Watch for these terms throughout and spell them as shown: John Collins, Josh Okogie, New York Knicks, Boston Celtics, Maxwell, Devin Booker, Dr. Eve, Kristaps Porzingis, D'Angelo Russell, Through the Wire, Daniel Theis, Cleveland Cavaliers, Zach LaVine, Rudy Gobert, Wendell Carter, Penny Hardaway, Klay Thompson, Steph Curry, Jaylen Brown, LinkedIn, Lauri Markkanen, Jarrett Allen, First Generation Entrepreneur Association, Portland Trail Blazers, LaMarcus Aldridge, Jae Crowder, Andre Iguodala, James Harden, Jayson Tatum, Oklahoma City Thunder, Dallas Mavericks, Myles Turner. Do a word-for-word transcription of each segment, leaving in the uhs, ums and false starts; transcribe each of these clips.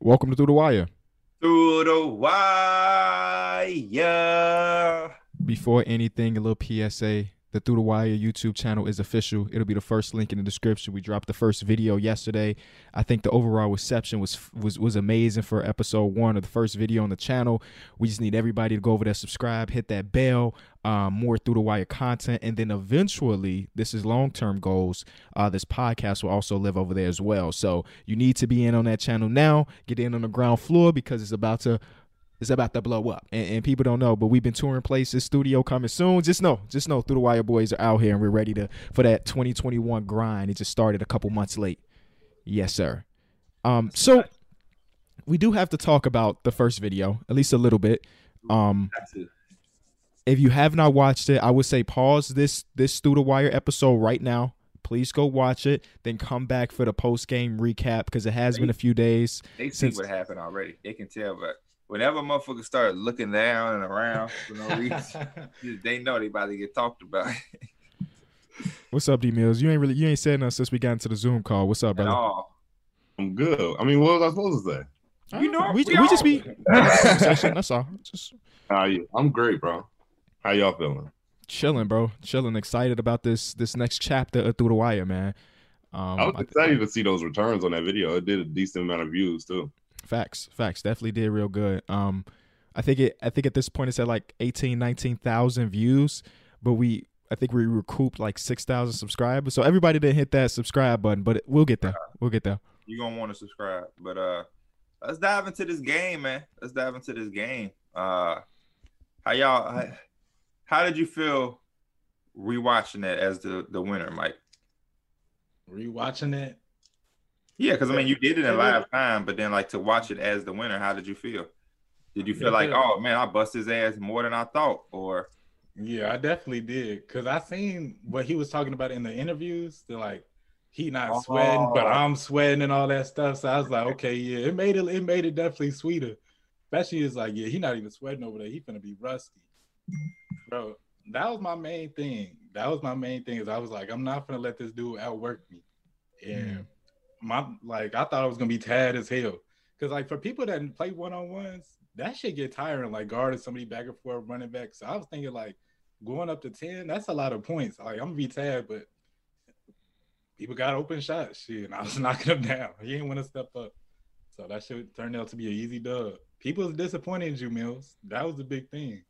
Welcome to Through the Wire. Through the Wire. Before anything, a little P S A. The Through the Wire YouTube channel is official. It'll be the first link in the description. We dropped the first video yesterday. I think the overall reception was was was amazing for episode one of the first video on the channel. We just need everybody to go over there, subscribe, hit that bell, um, more Through the Wire content. And then eventually, this is long-term goals, uh, this podcast will also live over there as well. So you need to be in on that channel now. Get in on the ground floor because it's about to It's about to blow up, and, and people don't know, but we've been touring places. Studio coming soon. Just know, just know, Through the Wire boys are out here, and we're ready to for that twenty twenty-one grind. It just started a couple months late. Yes, sir. Um, so we do have to talk about the first video, at least a little bit. Um, if you have not watched it, I would say pause this this Through the Wire episode right now. Please go watch it, then come back for the post-game recap because it has they, been a few days. They see what happened already. They can tell, but. Whenever motherfuckers start looking down and around for no reason, they know they about to get talked about. What's up, D Mills? You ain't really you ain't said nothing since we got into the Zoom call. What's up, brother? All. I'm good. I mean, what was I supposed to say? You know, we, we, we just be. That's all. Just. How are you? I'm great, bro. How y'all feeling? Chilling, bro. Chilling. Excited about this this next chapter of Through the Wire, man. Um, I was excited I th- to see those returns on that video. It did a decent amount of views too. Facts, facts, definitely did real good. Um, I think it. I think at this point it's at like eighteen, nineteen thousand views, but we, I think we recouped like six thousand subscribers. So everybody didn't hit that subscribe button, but we'll get there. We'll get there. You're gonna want to subscribe, but uh, let's dive into this game, man. Let's dive into this game. Uh, how y'all? How, how did you feel rewatching it as the the winner, Mike? Rewatching it. Yeah, because, I mean, you did it in live time, but then, like, to watch it as the winner, how did you feel? Did you feel like, oh, man, I bust his ass more than I thought? Or yeah, I definitely did, because I seen what he was talking about in the interviews. They're like, he not oh. sweating, but I'm sweating and all that stuff. So I was like, okay, yeah, it made it it made it definitely sweeter. Especially it's like, yeah, he not even sweating over there. He finna be rusty. Bro, that was my main thing. That was my main thing is I was like, I'm not finna let this dude outwork me. And... Mm. My like I thought I was gonna be tired as hell because like for people that play one-on-ones that shit get tiring like guarding somebody back and forth running back. So I was thinking like going up to ten that's a lot of points. Like I'm gonna be tired, but people got open shots shit and I was knocking them down. He didn't want to step up, so that shit turned out to be an easy dub. People was disappointed in you, Mills. That was the big thing.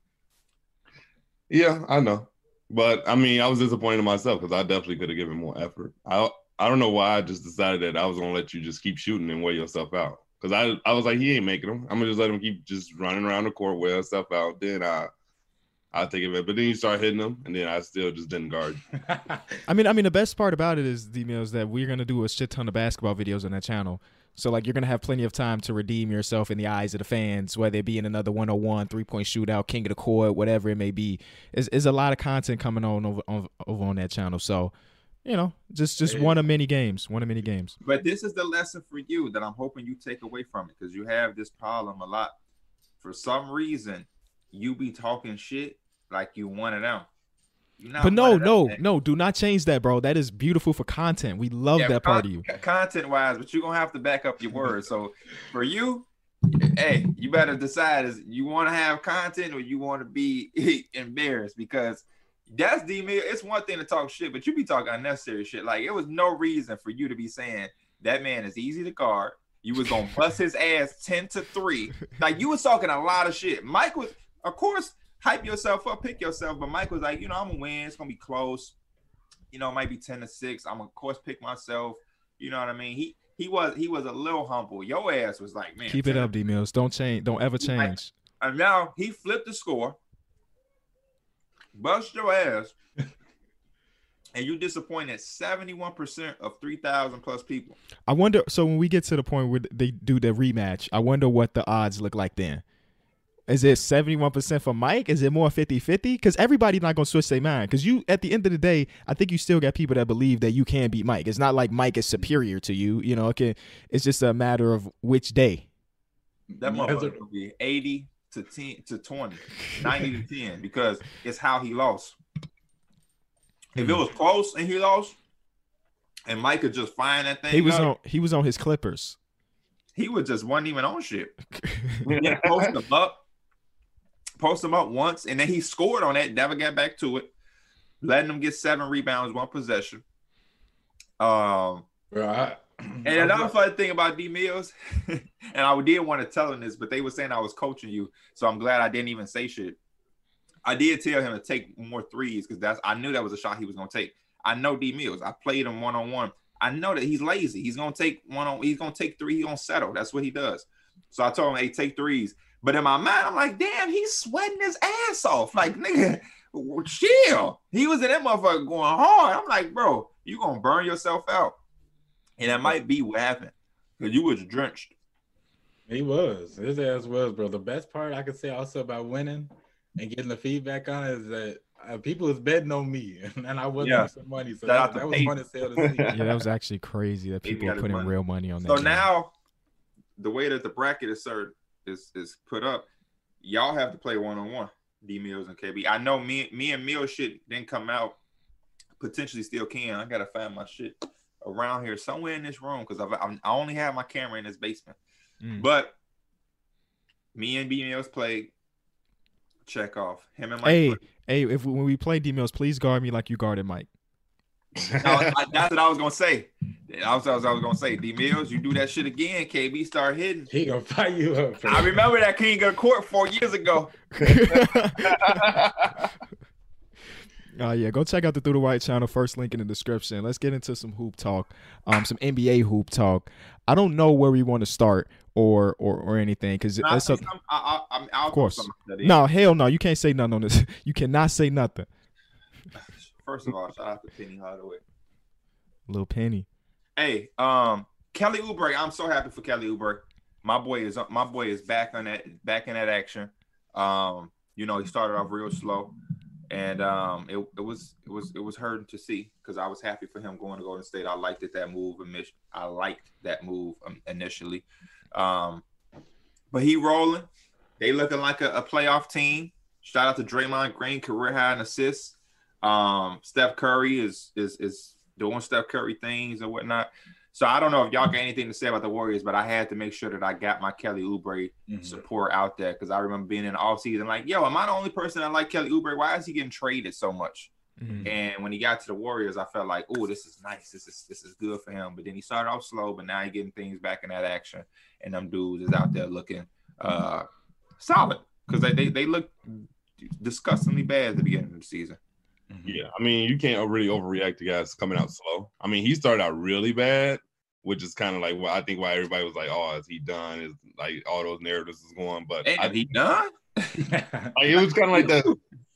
Yeah, I know, but I mean I was disappointed in myself because I definitely could have given more effort. I. I don't know why I just decided that I was going to let you just keep shooting and wear yourself out. Because I I was like, he ain't making them. I'm going to just let him keep just running around the court, wear himself out. Then I, I take it back. But then you start hitting them, and then I still just didn't guard you. I mean, I mean, the best part about it is, D-Mills, that we're going to do a shit ton of basketball videos on that channel. So, like, you're going to have plenty of time to redeem yourself in the eyes of the fans, whether it be in another one-on-one, three-point shootout, king of the court, whatever it may be. It's, it's a lot of content coming on over, over, over on that channel. So, you know, just just one of many games, one of many games. But this is the lesson for you that I'm hoping you take away from it because you have this problem a lot. For some reason, you be talking shit like you want it out. But no, no, no, do not change that, bro. That is beautiful for content. We love yeah, that con- part of you. Content-wise, but you're going to have to back up your words. So for you, hey, you better decide is you want to have content or you want to be embarrassed because – that's the meal. It's one thing to talk shit, but you be talking unnecessary shit. Like it was no reason for you to be saying that man is easy to guard. You was gonna bust his ass ten to three. Like you was talking a lot of shit. Mike was, of course, hype yourself up, pick yourself. But Mike was like, you know, I'm gonna win. It's gonna be close. You know, it might be ten to six. I'm gonna, of course, pick myself. You know what I mean? He he was he was a little humble. Your ass was like, man, keep it up, D Mills. Don't change. Don't ever change. And now he flipped the score. Bust your ass, and you disappointed seventy-one percent of three thousand plus people. I wonder, so when we get to the point where they do the rematch, I wonder what the odds look like then. Is it seventy-one percent for Mike? Is it more fifty-fifty? Because everybody's not going to switch their mind. Because you, at the end of the day, I think you still got people that believe that you can beat Mike. It's not like Mike is superior to you. You know, it can, it's just a matter of which day. That motherfucker will be eighty to ten to twenty, ninety to ten, because it's how he lost. If it was close and he lost, and Mike could just find that thing, he was up, on he was on his Clippers. he was just wasn't even on shit. He posted him up, post him up once, and then he scored on that. Never got back to it, letting him get seven rebounds, one possession. Um, right. And another funny thing about D Mills, and I did want to tell him this, but they were saying I was coaching you, so I'm glad I didn't even say shit. I did tell him to take more threes because that's I knew that was a shot he was gonna take. I know D Mills. I played him one on one. I know that he's lazy. He's gonna take one on. He's gonna take three. He's gonna settle. That's what he does. So I told him, "Hey, take threes." But in my mind, I'm like, "Damn, he's sweating his ass off. Like, nigga, chill." He was in that motherfucker going hard. I'm like, "Bro, you gonna burn yourself out." And that might be what happened because you was drenched. He was. His ass was, bro. The best part I could say also about winning and getting the feedback on it is that Uh, people is betting on me, and I wasn't yeah. some money, so that, that was fun as hell to see. Yeah, that was actually crazy that people were putting money. real money on so that. So now, the way that the bracket is served, is is put up, y'all have to play one on one, D Mills and K B. I know me, me and Mills shit didn't come out. Potentially still can. I gotta find my shit around here somewhere in this room because I've, I've I only have my camera in this basement. Mm. But me and B Mills played. Check off him and Mike. Hey, Foote. hey, if when we play D Mills, please guard me like you guarded Mike. No, I, that's what I was gonna say. I was, I was, I was gonna say, D Mills, you do that shit again, K B start hitting. He gonna fight you up. I remember that King of Court four years ago. Uh, yeah, go check out the Through the Wire channel. First link in the description. Let's get into some hoop talk, um, some N B A hoop talk. I don't know where we want to start or or, or anything because no, it's up. I, I, I, of course, no hell no, you can't say nothing on this. You cannot say nothing. First of all, shout out to Penny Hardaway. Little Penny. Hey, um, Kelly Oubre. I'm so happy for Kelly Oubre. My boy is my boy is back on that back in that action. Um, you know he started off real slow. And um, it it was it was it was hurting to see because I was happy for him going to Golden State. I liked it, that move. I liked that move initially, um, but he rolling. They looking like a, a playoff team. Shout out to Draymond Green, career high in assists. Um, Steph Curry is is is doing Steph Curry things and whatnot. So I don't know if y'all got anything to say about the Warriors, but I had to make sure that I got my Kelly Oubre mm-hmm. support out there because I remember being in the offseason like, yo, am I the only person that like Kelly Oubre? Why is he getting traded so much? Mm-hmm. And when he got to the Warriors, I felt like, oh, this is nice. This is this is good for him. But then he started off slow, but now he's getting things back in that action. And them dudes is out there looking uh, solid because they, they, they look disgustingly bad at the beginning of the season. Mm-hmm. Yeah, I mean, you can't really overreact to guys coming out slow. I mean, he started out really bad, which is kind of like well, I think why everybody was like, "Oh, is he done?" Is like all those narratives is going, but hey, I, he done. Like, it was kind of like that.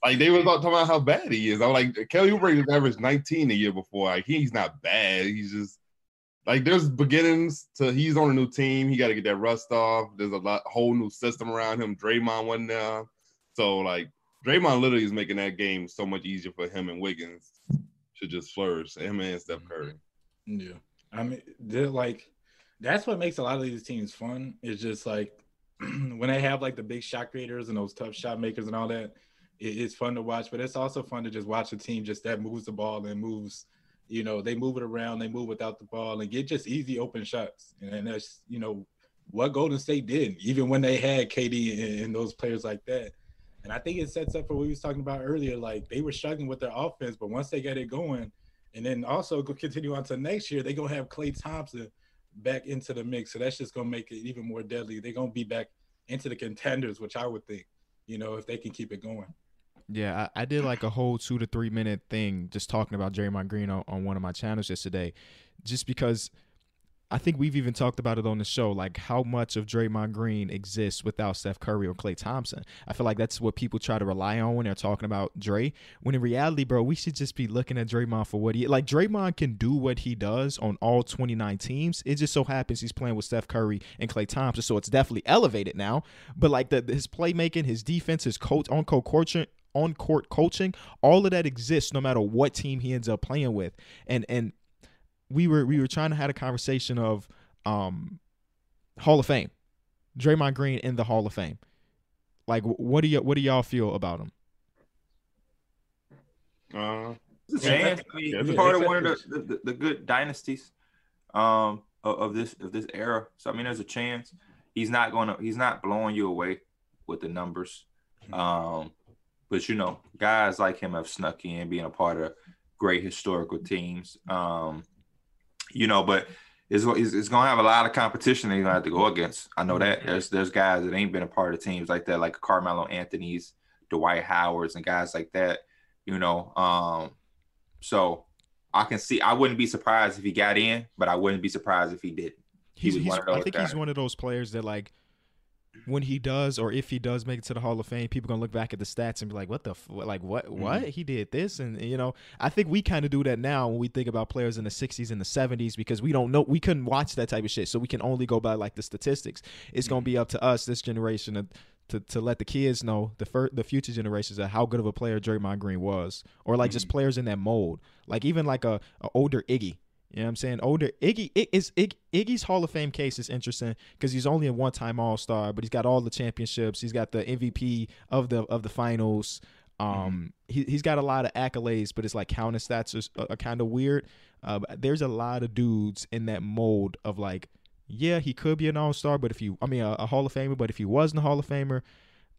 Like they was talking about how bad he is. I'm like, Kelly Oubre averaged nineteen the year before. Like he's not bad. He's just like there's beginnings to he's on a new team. He got to get that rust off. There's a lot whole new system around him. Draymond wasn't there, so like. Draymond literally is making that game so much easier for him and Wiggins to just flourish, him and Steph Curry. Yeah. I mean, they're like, that's what makes a lot of these teams fun. It's just like when they have like the big shot creators and those tough shot makers and all that, it, it's fun to watch. But it's also fun to just watch a team just that moves the ball and moves, you know, they move it around, they move without the ball and get just easy open shots. And that's, you know, what Golden State did, even when they had K D and, and those players like that. And I think it sets up for what we was talking about earlier. Like they were struggling with their offense, but once they got it going, and then also continue on to next year, they're gonna have Klay Thompson back into the mix. So that's just gonna make it even more deadly. They're gonna be back into the contenders, which I would think, you know, if they can keep it going. Yeah, I, I did like a whole two to three minute thing just talking about Draymond Green on, on one of my channels yesterday, just because I think we've even talked about it on the show, like how much of Draymond Green exists without Steph Curry or Klay Thompson. I feel like that's what people try to rely on when they're talking about Dray. When in reality, bro, we should just be looking at Draymond for what he – like Draymond can do what he does on all twenty-nine teams. It just so happens he's playing with Steph Curry and Klay Thompson, so it's definitely elevated now. But like the, his playmaking, his defense, his coach, on-court coaching – on-court coaching, all of that exists no matter what team he ends up playing with. And and we were we were trying to have a conversation of um, Hall of Fame, Draymond Green in the Hall of Fame. Like, what do you what do y'all feel about him? Uh, it's a chance. I mean, it's part of one of the, the, the good dynasties. Um, of, of this of this era. So I mean, there's a chance. He's not gonna he's not blowing you away with the numbers. Um, but you know, guys like him have snuck in, being a part of great historical teams. Um, you know, but it's it's gonna have a lot of competition that you're gonna have to go against. I know that there's there's guys that ain't been a part of teams like that, like Carmelo Anthony's, Dwight Howard's, and guys like that. You know, um, so I can see. I wouldn't be surprised if he got in, but I wouldn't be surprised if he didn't. He's, he's, I think guys. he's one of those players that, like, when he does or if he does make it to the Hall of Fame, people are going to look back at the stats and be like, what the f-? Like, what, mm-hmm. what? He did this? And, you know, I think we kind of do that now when we think about players in the sixties and the seventies because we don't know. We couldn't watch that type of shit, so we can only go by, like, the statistics. It's mm-hmm. going to be up to us, this generation, of, to to let the kids know, the fir- the future generations, of how good of a player Draymond Green was or, like, mm-hmm. just players in that mold. Like, even, like, a, a older Iggy. You know what I'm saying? Older Iggy is Iggy, Iggy's Hall of Fame case is interesting because he's only a one-time All-Star, but he's got all the championships. He's got the M V P of the of the finals. Um, mm-hmm. he he's got a lot of accolades, but it's like counting stats is uh, kind of weird. Uh, there's a lot of dudes in that mold of like, yeah, he could be an All-Star, but if you, I mean, a, a Hall of Famer, but if he wasn't a Hall of Famer,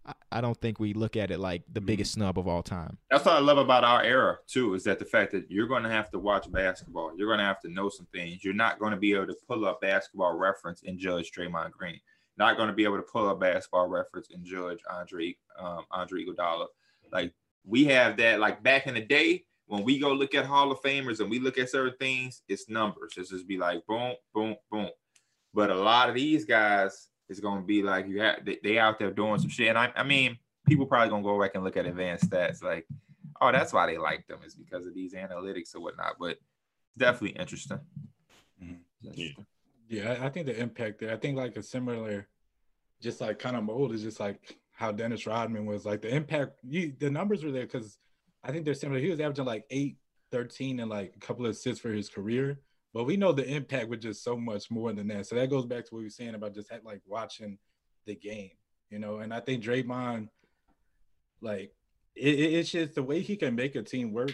I, I don't think we look at it like the mm-hmm. biggest snub of all time. That's what I love about our era, too, is that the fact that you're going to have to watch basketball. You're going to have to know some things. You're not going to be able to pull up basketball reference and judge Draymond Green. Not going to be able to pull up basketball reference and judge Andre um, Andre Iguodala. Like, we have that. Like, back in the day, when we go look at Hall of Famers and we look at certain things, it's numbers. It's just be like, boom, boom, boom. But a lot of these guys – it's going to be like you have they, they out there doing some shit. And I, I mean, people probably going to go back and look at advanced stats like, oh, that's why they like them is because of these analytics or whatnot. But it's definitely interesting. Mm-hmm. interesting. Yeah. yeah, I think the impact there, I think like a similar, just like kind of mold is just like how Dennis Rodman was like the impact. You, the numbers were there because I think they're similar. He was averaging like eight, thirteen and like a couple of assists for his career. But we know the impact was just so much more than that. So that goes back to what we were saying about just like watching the game, you know. And I think Draymond, like, it, it's just the way he can make a team work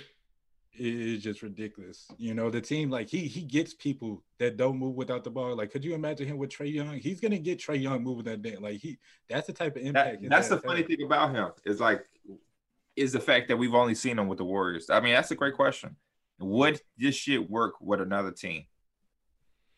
is just ridiculous. You know, the team, like, he he gets people that don't move without the ball. Like, could you imagine him with Trae Young? He's going to get Trae Young moving that day. Like, he that's the type of impact. That, that's that the funny thing about him is, like, is the fact that we've only seen him with the Warriors. I mean, that's a great question. Would this shit work with another team?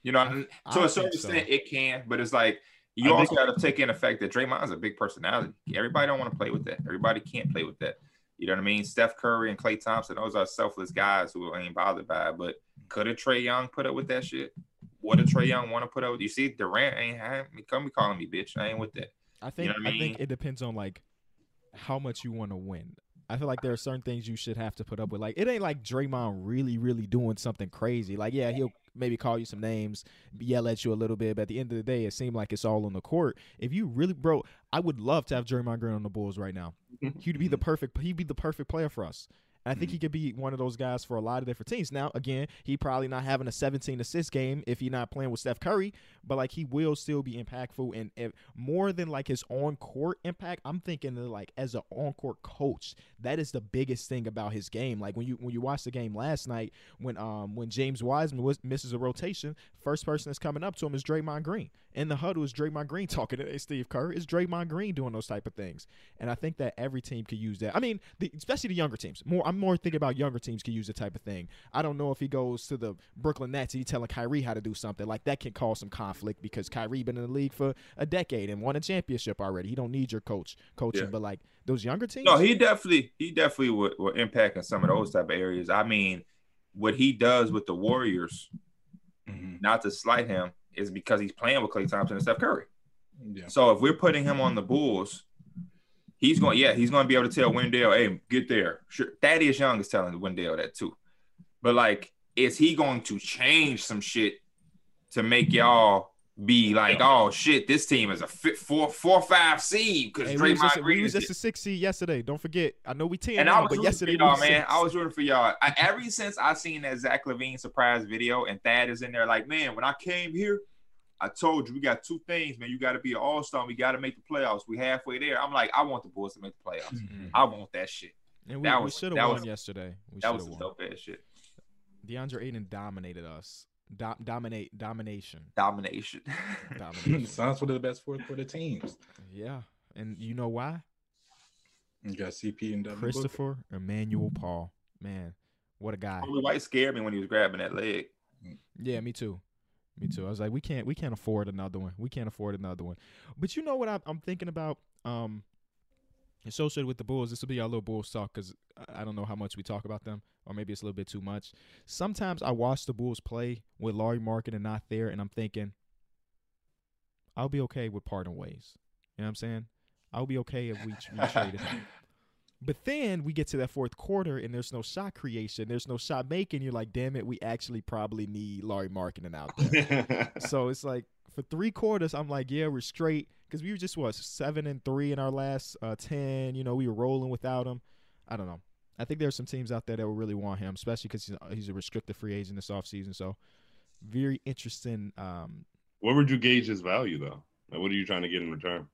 You know, I mean? To a certain extent, it can, but it's like you I also got to take in the fact that Draymond's a big personality. Everybody don't want to play with that. Everybody can't play with that. You know what I mean? Steph Curry and Klay Thompson, those are selfless guys who ain't bothered by it. But could a Trae Young put up with that shit? Would a Trae Young want to put up with? You see, Durant ain't I ain't, come be calling me bitch. I ain't with that. I think you know what I mean? think it depends on like how much you want to win. I feel like there are certain things you should have to put up with. Like, it ain't like Draymond really, really doing something crazy. Like, yeah, he'll maybe call you some names, yell at you a little bit, but at the end of the day, it seemed like it's all on the court. If you really, bro, I would love to have Draymond Green on the Bulls right now. He'd be the perfect, he'd be the perfect player for us. And I think he could be one of those guys for a lot of different teams. Now, again, he probably not having a seventeen assist game if he's not playing with Steph Curry, but like he will still be impactful. And if, more than like his on-court impact, I'm thinking that like as an on-court coach, that is the biggest thing about his game. Like when you when you watch the game last night, when um when James Wiseman was, misses a rotation, first person that's coming up to him is Draymond Green. In the huddle is Draymond Green talking to Steve Kerr. It's Draymond Green doing those type of things. And I think that every team could use that. I mean, the, especially the younger teams. More. I'm more thinking about younger teams can use the type of thing. I don't know if he goes to the Brooklyn Nets and he's telling Kyrie how to do something. Like, that can cause some conflict because Kyrie been in the league for a decade and won a championship already. He don't need your coach coaching. Yeah. But, like, those younger teams? No, he definitely he definitely would, would impact in some of those type of areas. I mean, what he does with the Warriors, mm-hmm. not to slight him, is because he's playing with Klay Thompson and Steph Curry. Yeah. So if we're putting him on the Bulls, he's going, yeah, he's going to be able to tell Wendell, hey, get there. Sure. Thaddeus Young is telling Wendell that too. But, like, is he going to change some shit to make y'all be like, oh, shit, this team is a fit four, four, five seed because hey, Draymond Green We was just a, we was just a six seed yesterday. Don't forget. I know we ten and now, I was but yesterday y'all, man. Six. I was rooting for y'all. I, ever since I seen that Zach LaVine surprise video and Thad is in there like, man, when I came here, I told you, we got two things, man. You got to be an all-star. We got to make the playoffs. We halfway there. I'm like, I want the Bulls to make the playoffs. Mm-hmm. I want that shit. And we, we should have won was, yesterday. We that was won. Dope-ass shit. DeAndre Ayton dominated us. Do- dominate, domination, domination. domination. Suns one of the best fourth quarter teams. Yeah, and you know why? You got C P and Devin Christopher Booker. Emmanuel Paul. Man, what a guy! Kobe White scared me when he was grabbing that leg. Yeah, me too. Me too. I was like, we can't, we can't afford another one. We can't afford another one. But you know what I, I'm thinking about? Um, associated with the Bulls, this will be our little Bulls talk because I don't know how much we talk about them, or maybe it's a little bit too much. Sometimes I watch the Bulls play with Lauri Markkanen not there, and I'm thinking, I'll be okay with parting ways. You know what I'm saying? I'll be okay if we, we traded him. But then we get to that fourth quarter, and there's no shot creation. There's no shot making. You're like, damn it, we actually probably need Lauri Markkanen out there. So it's like for three quarters, I'm like, yeah, we're straight. Because we were just, what, seven and three in our last uh, ten. You know, we were rolling without him. I don't know. I think there's some teams out there that will really want him, especially because he's, he's a restricted free agent this offseason. So very interesting. Um, what would you gauge his value, though? Like, what are you trying to get in return?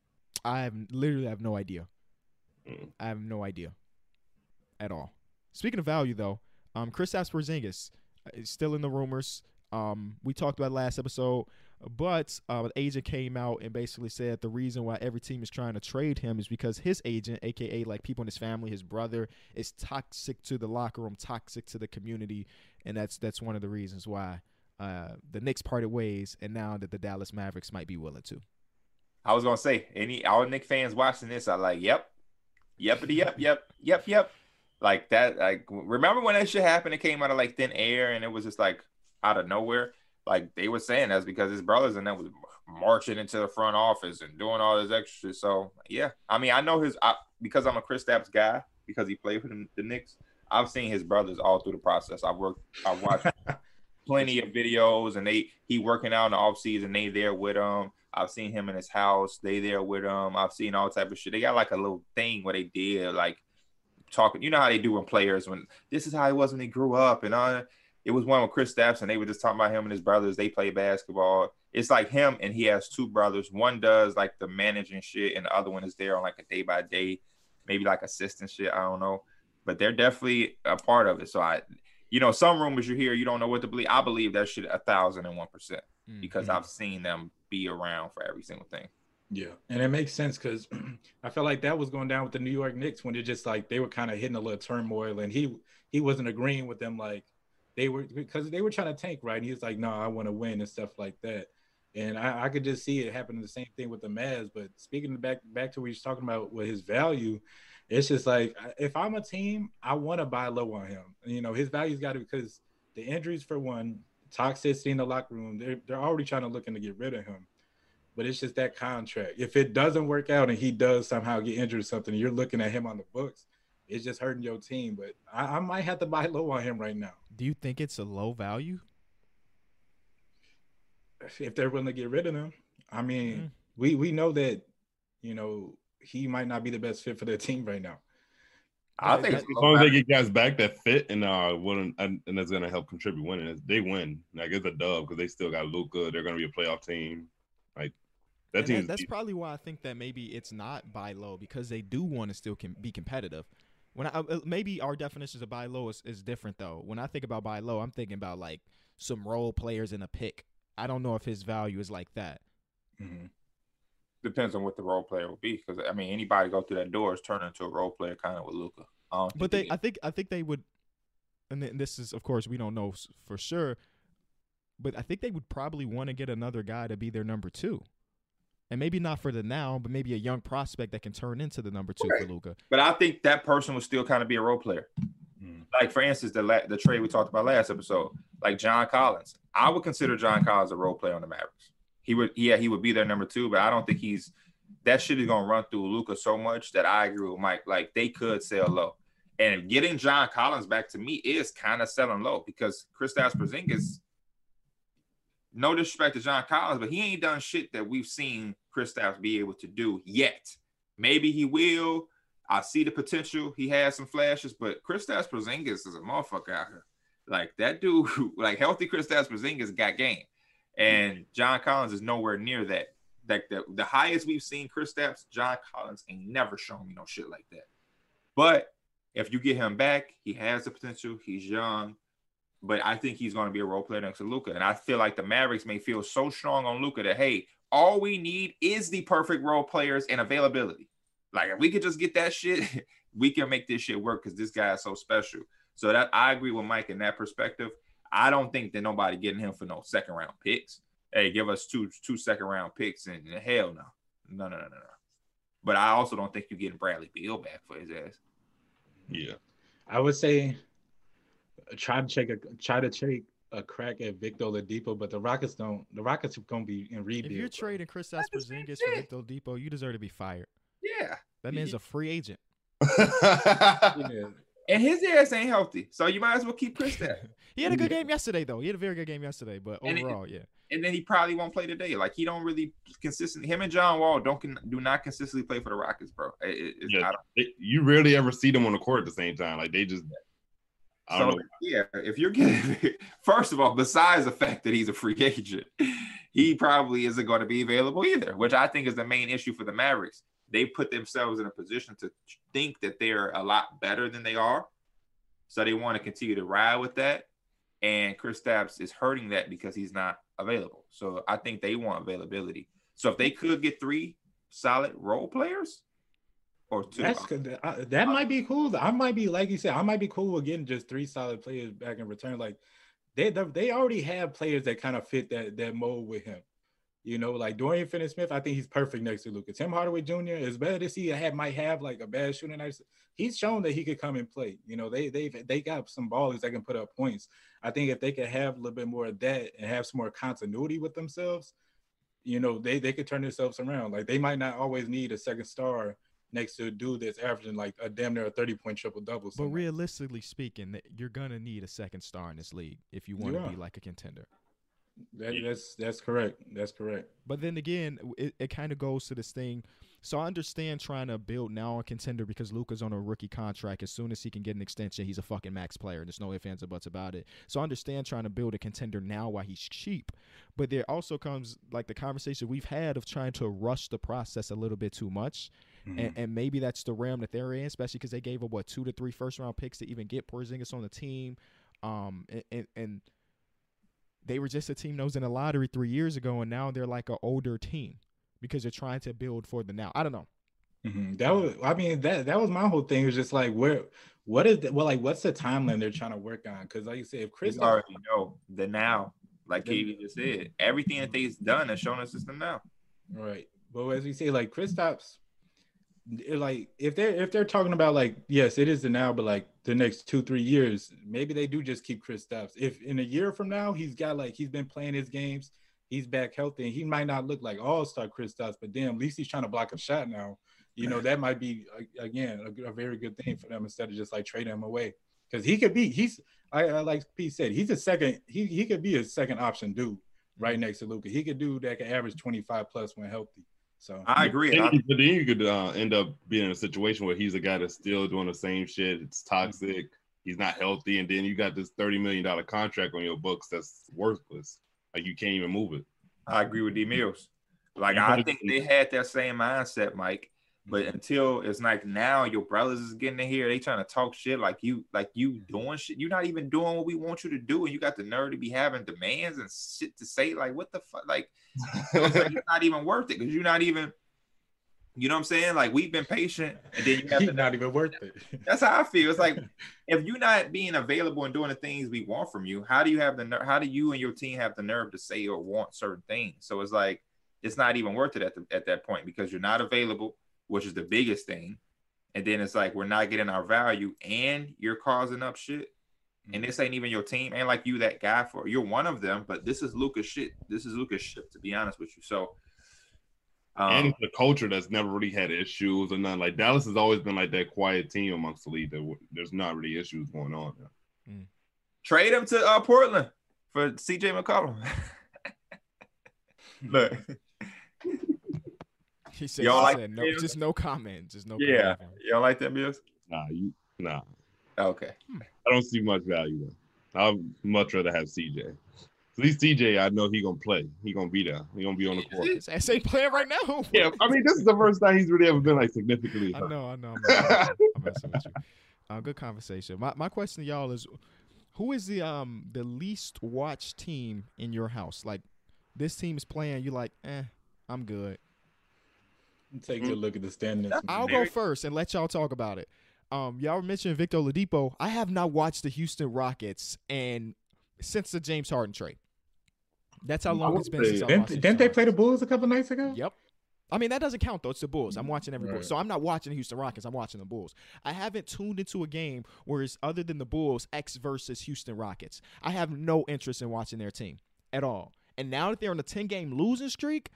I have, literally have no idea. I have no idea at all. Speaking of value, though, um, Kristaps Porzingis is still in the rumors. Um, we talked about last episode, but uh, an agent came out and basically said the reason why every team is trying to trade him is because his agent, a k a like people in his family, his brother, is toxic to the locker room, toxic to the community, and that's that's one of the reasons why uh, the Knicks parted ways, and now that the Dallas Mavericks might be willing to. I was going to say, any all Knicks fans watching this are like, yep. Yepity, yep, yep, yep, yep. Like that, like, remember when that shit happened? It came out of like thin air and it was just like out of nowhere. Like they were saying that's because his brothers and that was marching into the front office and doing all this extra. So, yeah. I mean, I know his, I, because I'm a Kristaps guy, because he played for the, the Knicks, I've seen his brothers all through the process. I've worked, I've watched plenty of videos and they, he working out in the offseason, they there with him. I've seen him in his house. They there with him. I've seen all type of shit. They got like a little thing where they did like talking. You know how they do when players, when this is how he was when he grew up. And I, it was one with Kristaps and they were just talking about him and his brothers. They play basketball. It's like him and he has two brothers. One does like the managing shit and the other one is there on like a day by day, maybe like assistant shit. I don't know, but they're definitely a part of it. So I, you know, some rumors you hear, you don't know what to believe. I believe that shit a thousand and one percent because mm-hmm. I've seen them be around for every single thing. Yeah, and it makes sense because I felt like that was going down with the New York Knicks when it just like they were kind of hitting a little turmoil and he he wasn't agreeing with them like they were because they were trying to tank, right? And he was like, no, I want to win and stuff like that. And I, I could just see it happening the same thing with the Mavs. But speaking back back to what he was talking about with his value, it's just like if I'm a team, I want to buy low on him. You know, his value's got to because the injuries for one. Toxicity in the locker room. They're, they're already trying to looking to get rid of him. But it's just that contract. If it doesn't work out and he does somehow get injured or something, you're looking at him on the books, it's just hurting your team. But I, I might have to buy low on him right now. Do you think it's a low value? If they're willing to get rid of him. I mean, mm-hmm. we, we know that, you know, he might not be the best fit for their team right now. I think as long as they get guys back that fit and uh, wouldn't, and that's going to help contribute winning. They win. Like, it's a dub because they still got Luka. They're going to be a playoff team. Like, that team. That's, that's probably why I think that maybe it's not buy low because they do want to still can be competitive. When I, maybe our definitions of buy low is, is different, though. When I think about buy low, I'm thinking about, like, some role players in a pick. I don't know if his value is like that. Mm-hmm. Depends on what the role player will be, because I mean, anybody go through that door is turning into a role player, kind of with Luka. Um, but they, I think, I think they would, and this is, of course, we don't know for sure, but I think they would probably want to get another guy to be their number two, and maybe not for the now, but maybe a young prospect that can turn into the number two right. for Luka. But I think that person would still kind of be a role player. Mm. Like for instance, the la- the trade we talked about last episode, like John Collins, I would consider John Collins a role player on the Mavericks. He would, yeah, he would be their number two, but I don't think he's that shit is gonna run through Luka so much that I agree with Mike. Like they could sell low, and getting John Collins back to me is kind of selling low because Kristaps Porzingis. No disrespect to John Collins, but he ain't done shit that we've seen Kristaps be able to do yet. Maybe he will. I see the potential. He has some flashes, but Kristaps Porzingis is a motherfucker out here. Like that dude, like healthy Kristaps Porzingis got game. And John Collins is nowhere near that. Like the, the highest we've seen Kristaps, John Collins ain't never shown me no shit like that. But if you get him back, he has the potential. He's young. but I think he's going to be a role player next to Luka. And I feel like the Mavericks may feel so strong on Luka that, hey, all we need is the perfect role players and availability. Like, if we could just get that shit, we can make this shit work because this guy is so special. So that I agree with Mike in that perspective. I don't think that nobody getting him for no second round picks. Hey, give us two two second round picks and hell no. No, no, no, no, no. But I also don't think you're getting Bradley Beal back for his ass. Yeah. I would say try to take a try to take a crack at Victor Oladipo, but the Rockets don't the Rockets are gonna be in rebuild. If you're trading Kristaps Porzingis for Victor Oladipo, you deserve to be fired. Yeah. That man's a free agent. Yeah. And his ass ain't healthy, so you might as well keep Kristaps. He had a good game yesterday, though. He had a very good game yesterday, but overall, and, yeah. And then he probably won't play today. Like, he don't really consistently. Him and John Wall don't do not consistently play for the Rockets, bro. It, it's yeah, not, it, you rarely ever see them on the court at the same time. Like, they just. I don't so know. Yeah, if you're getting first of all, besides the fact that he's a free agent, he probably isn't going to be available either, which I think is the main issue for the Mavericks. They put themselves in a position to think that they're a lot better than they are. So they want to continue to ride with that. And Kristaps is hurting that because he's not available. So I think they want availability. So if they could get three solid role players or two. That's, that might be cool. I might be, like you said, I might be cool with getting just three solid players back in return. Like, they they already have players that kind of fit that, that mold with him. You know, like Dorian Finney-Smith, I think he's perfect next to Luka. Tim Hardaway Junior, as bad as he had, might have like a bad shooting night, he's shown that he could come and play. You know, they they they got some ballers that can put up points. I think if they could have a little bit more of that and have some more continuity with themselves, you know, they, they could turn themselves around. Like, they might not always need a second star next to a dude that's averaging like a damn near a thirty-point triple-double. But realistically speaking, you're going to need a second star in this league if you want to yeah. be like a contender. That, that's that's correct. That's correct. But then again, it, it kind of goes to this thing. So I understand trying to build now a contender because Luka's on a rookie contract. As soon as he can get an extension, he's a fucking max player. There's no ifs, ands, or buts about it. So I understand trying to build a contender now while he's cheap. But there also comes like the conversation we've had of trying to rush the process a little bit too much. Mm-hmm. and, and maybe that's the realm that they're in, especially because they gave up, what, two to three first-round picks to even get Porzingis on the team. Um, and and, and they were just a team that was in the lottery three years ago, and now they're like an older team because they're trying to build for the now. I don't know. Mm-hmm. That was, I mean, that that was my whole thing. It was just like, where, what is, the, well, like, what's the timeline they're trying to work on? Because, like you said, if Chris already know the now, like Katie just said, everything that they've done has shown us it's the now. Right. But as we say, like Kristaps, like if they're if they're talking about like, yes, it is the now, but like the next two, three years, maybe they do just keep Kristaps. If in a year from now he's got like he's been playing his games, he's back healthy, and he might not look like all-star Kristaps, but damn, at least he's trying to block a shot now. You know, that might be again a, a very good thing for them instead of just like trading him away. Because he could be he's I, I like Pete said, he's a second, he he could be a second option dude right next to Luka. He could do that, could average twenty-five plus when healthy. So I agree. But then you could uh, end up being in a situation where he's a guy that's still doing the same shit. It's toxic. He's not healthy. And then you got this thirty million dollars contract on your books that's worthless. Like, you can't even move it. I agree with D. Mills. Like, I think they had that same mindset, Mike. But until it's like now your brothers is getting in here, they trying to talk shit like you, like you doing shit. You're not even doing what we want you to do, and you got the nerve to be having demands and shit to say. Like, what the fuck? Like, it's like not even worth it because you're not even, you know what I'm saying? Like, we've been patient, and then you have to not even worth it. That's how I feel. It's like if you're not being available and doing the things we want from you, how do you have the nerve? How do you and your team have the nerve to say or want certain things? So it's like it's not even worth it at the, at that point because you're not available, which is the biggest thing. And then it's like, we're not getting our value and you're causing up shit. And this ain't even your team. Ain't like you that guy for, you're one of them, but this is Luka's shit. This is Luka's shit, to be honest with you. So, um, and it's a culture that's never really had issues or nothing. Like, Dallas has always been like that quiet team amongst the league that there's not really issues going on. Mm. Trade him to uh, Portland for C J McCollum. Look. He said, y'all like said no, just no comment. Just no yeah. comment. Yeah. Y'all like that, Mills? Nah, you nah. Okay. I don't see much value though. I'd much rather have C J. At least C J, I know he gonna play. He gonna be there. He gonna be on the court. His ass ain't playing right now. Yeah, I mean, this is the first time he's really ever been like significantly. I know, I know. I'm messing with you. Uh, good conversation. My my question to y'all is, Who is the um the least watched team in your house? Like, this team's playing, you're like, eh, I'm good. Take a look at the standings. I'll go first and let y'all talk about it. Um, y'all mentioned Victor Oladipo. I have not watched the Houston Rockets and since the James Harden trade. That's how long it's been since I watched. Didn't they play the Bulls a couple nights ago? Yep. I mean, that doesn't count, though. It's the Bulls. I'm watching every right. Bulls. So I'm not watching the Houston Rockets. I'm watching the Bulls. I haven't tuned into a game where it's other than the Bulls, X versus Houston Rockets. I have no interest in watching their team at all. And now that they're on a ten-game losing streak,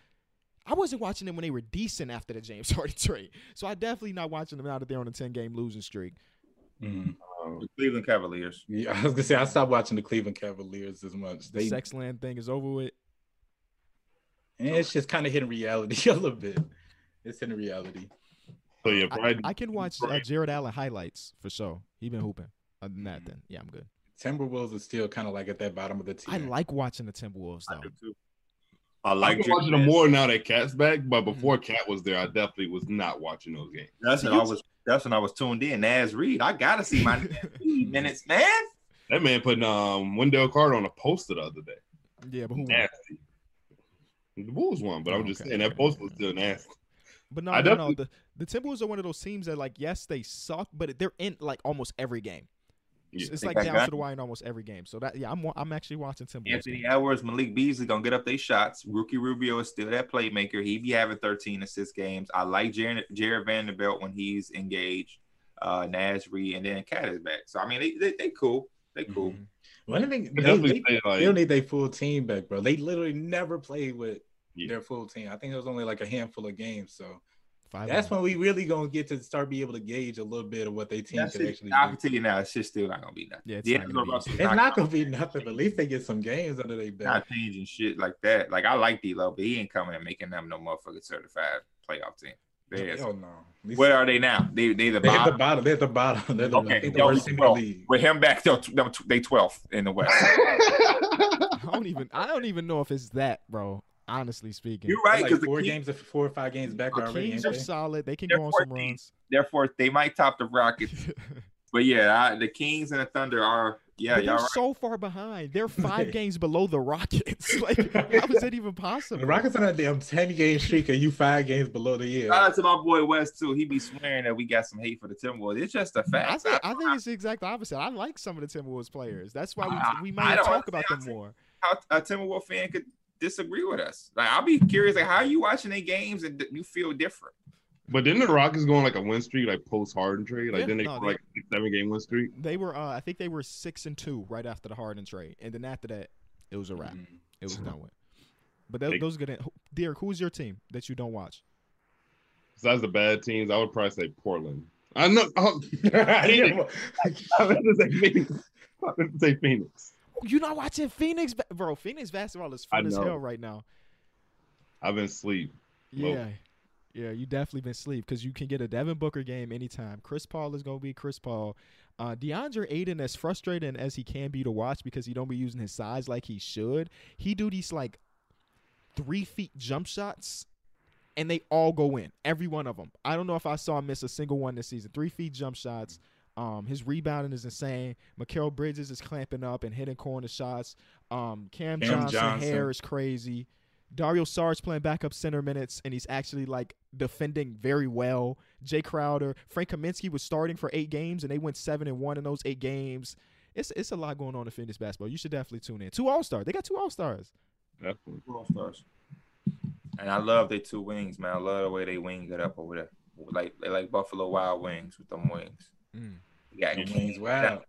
I wasn't watching them when they were decent after the James Harden trade. So I definitely not watching them now that they're on a ten-game losing streak. Mm. Um, the Cleveland Cavaliers. Yeah, I was going to say, I stopped watching the Cleveland Cavaliers as much. They, the Sexland thing is over with. And it's just kind of hitting reality a little bit. It's hitting reality. So yeah, Brian, I, I can watch uh, Jared Allen highlights for sure. He been hooping. Other than that, then yeah, I'm good. Timberwolves is still kind of like at that bottom of the tier. I like watching the Timberwolves though. I, too. I like I've been watching them more now that Cat's back, but before mm-hmm. Cat was there, I definitely was not watching those games. That's when I was. That's when I was tuned in. Naz Reid, I gotta see my minutes, man. That man putting um Wendell Carter on a poster the other day. Yeah, but who? Nasty. The Bulls won, but I'm just okay, saying that post was still nasty. But no, no, no, the the Timberwolves are one of those teams that, like, yes, they suck, but they're in like almost every game. Yeah, it's like down to the wire in almost every game. So that, yeah, I'm I'm actually watching Timberwolves. Anthony Edwards, Malik Beasley gonna get up their shots. Rookie Rubio is still that playmaker. He be having thirteen assist games. I like Jared, Jared Vanderbilt when he's engaged. Uh, Naz Reid, and then Cat is back. So I mean, they they, they cool. They cool. Mm-hmm. Well, I think they, they, they, like, they need their full team back, bro. They literally never played with yeah. their full team. I think it was only like a handful of games. So Five that's when we really gonna get to start be able to gauge a little bit of what they team could actually do. I can tell you now, it's just still not gonna be nothing. Yeah, it's, yeah, not, gonna it's, be, it's not, not gonna be nothing. But at least they get some games under their belt. Not changing shit like that. Like I like D-Lo, but he ain't coming and making them no motherfucking certified playoff team. Oh, no. Where are they now? They they the bottom. They're the bottom. They're the bottom. They're the, okay. the worst team in the league. With him back, they're twelfth in the West. I don't even. I don't even know if it's that, bro. Honestly speaking, you're right. Because like four Kings, games, four or five games back the already. Kings are solid. They can they're go on some runs. Therefore, they might top the Rockets. But yeah, I, the Kings and the Thunder are. Yeah, but they're right. so far behind. They're five games below the Rockets. Like, how is that even possible? The Rockets are on a damn ten-game streak, and you five games below the year. Shout out to my boy West, too. He be swearing that we got some hate for the Timberwolves. It's just a fact. I think, I think it's the exact opposite. I like some of the Timberwolves players. That's why we, uh, we might talk about them more. How a Timberwolves fan could disagree with us. Like, I'll be curious. Like, how are you watching their games and you feel different? But didn't the Rockets go on like a win streak, like post Harden trade? Like yeah, then they no, like six, seven game win streak. They were, uh, I think they were six and two right after the Harden trade, and then after that, it was a wrap. Mm-hmm. It was done with. But that, they, those good. Derek, who's your team that you don't watch? Besides the bad teams, I would probably say Portland. I know. Oh, I didn't say Phoenix. I didn't say Phoenix. You're not watching Phoenix, bro. Phoenix basketball is fun as hell right now. I've been asleep. Yeah. Well, yeah, you definitely been sleep because you can get a Devin Booker game anytime. Chris Paul is going to be Chris Paul. Uh, DeAndre Ayton, as frustrating as he can be to watch because he don't be using his size like he should, he do these like three feet jump shots, and they all go in, every one of them. I don't know if I saw him miss a single one this season. Three feet jump shots. Um, his rebounding is insane. Mikal Bridges is clamping up and hitting corner shots. Um, Cam, Cam Johnson, Johnson hair is crazy. Dario Saric playing backup center minutes, and he's actually, like, defending very well. Jay Crowder. Frank Kaminsky was starting for eight games, and they went seven and one in those eight games. It's it's a lot going on in Phoenix basketball. You should definitely tune in. Two All-Stars. They got two All-Stars. Definitely. Two All-Stars. And I love their two wings, man. I love the way they wing it up over there. Like, they like Buffalo Wild Wings with them wings. Mm. Yeah, Kings Wild.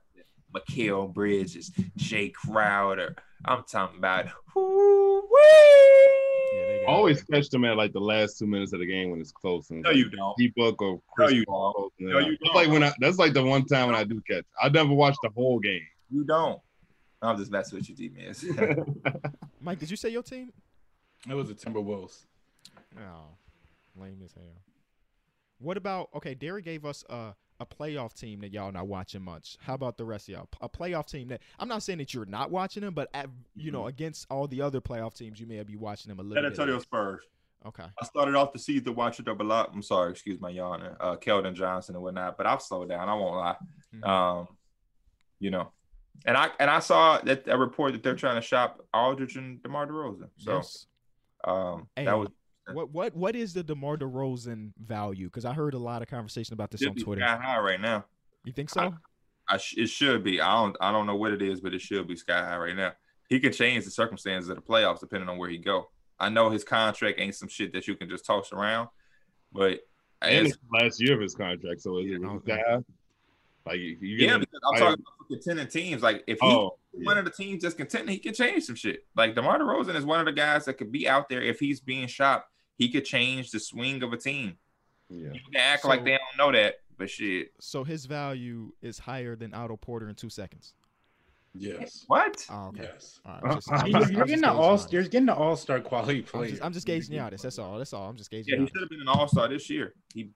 Mikal Bridges. Jay Crowder. I'm talking about who-wee. Always catch them at like the last two minutes of the game when it's close. And it's no, like you don't. D-Book or Chris no, you Paul. Don't. No, you don't. Like when I, that's like the one time when I do catch. I never watched the whole game. You don't. I'm just messing with you, D-Miz. Mike, did you say your team? It was the Timberwolves. Oh, lame as hell. What about – okay, Derek gave us a, a playoff team that y'all not watching much. How about the rest of y'all? A playoff team that – I'm not saying that you're not watching them, but, at, you know, against all the other playoff teams, you may be watching them a little San bit. San Antonio Spurs. Okay. I started off the season watching them a lot. I'm sorry. Excuse my yawning. Uh, Keldon Johnson and whatnot, but I've slowed down. I won't lie. Mm-hmm. Um, you know, And I and I saw that a report that they're trying to shop Aldridge and DeMar DeRozan. So yes. um, hey, that was what what what is the DeMar DeRozan value? Because I heard a lot of conversation about this on Twitter. Sky high right now. You think so? I, I sh- it should be. I don't I don't know what it is, but it should be sky high right now. He could change the circumstances of the playoffs depending on where he go. I know his contract ain't some shit that you can just toss around, but and it's the last year of his contract, so is it that? Like you, you yeah, because I'm talking about contending teams. Like if he, oh, yeah. one of the teams that's contending, he can change some shit. Like DeMar DeRozan is one of the guys that could be out there if he's being shopped. He could change the swing of a team. Yeah, you can act so, like they don't know that, but shit. So his value is higher than Otto Porter in two seconds. Yes. What? Oh, okay. Yes. All right, just, you're, just, you're, getting all, you're getting an all-star quality player. I'm just, I'm just gauging you out. That's all. That's all. I'm just gauging. Yeah, he should have been an all-star this year. He,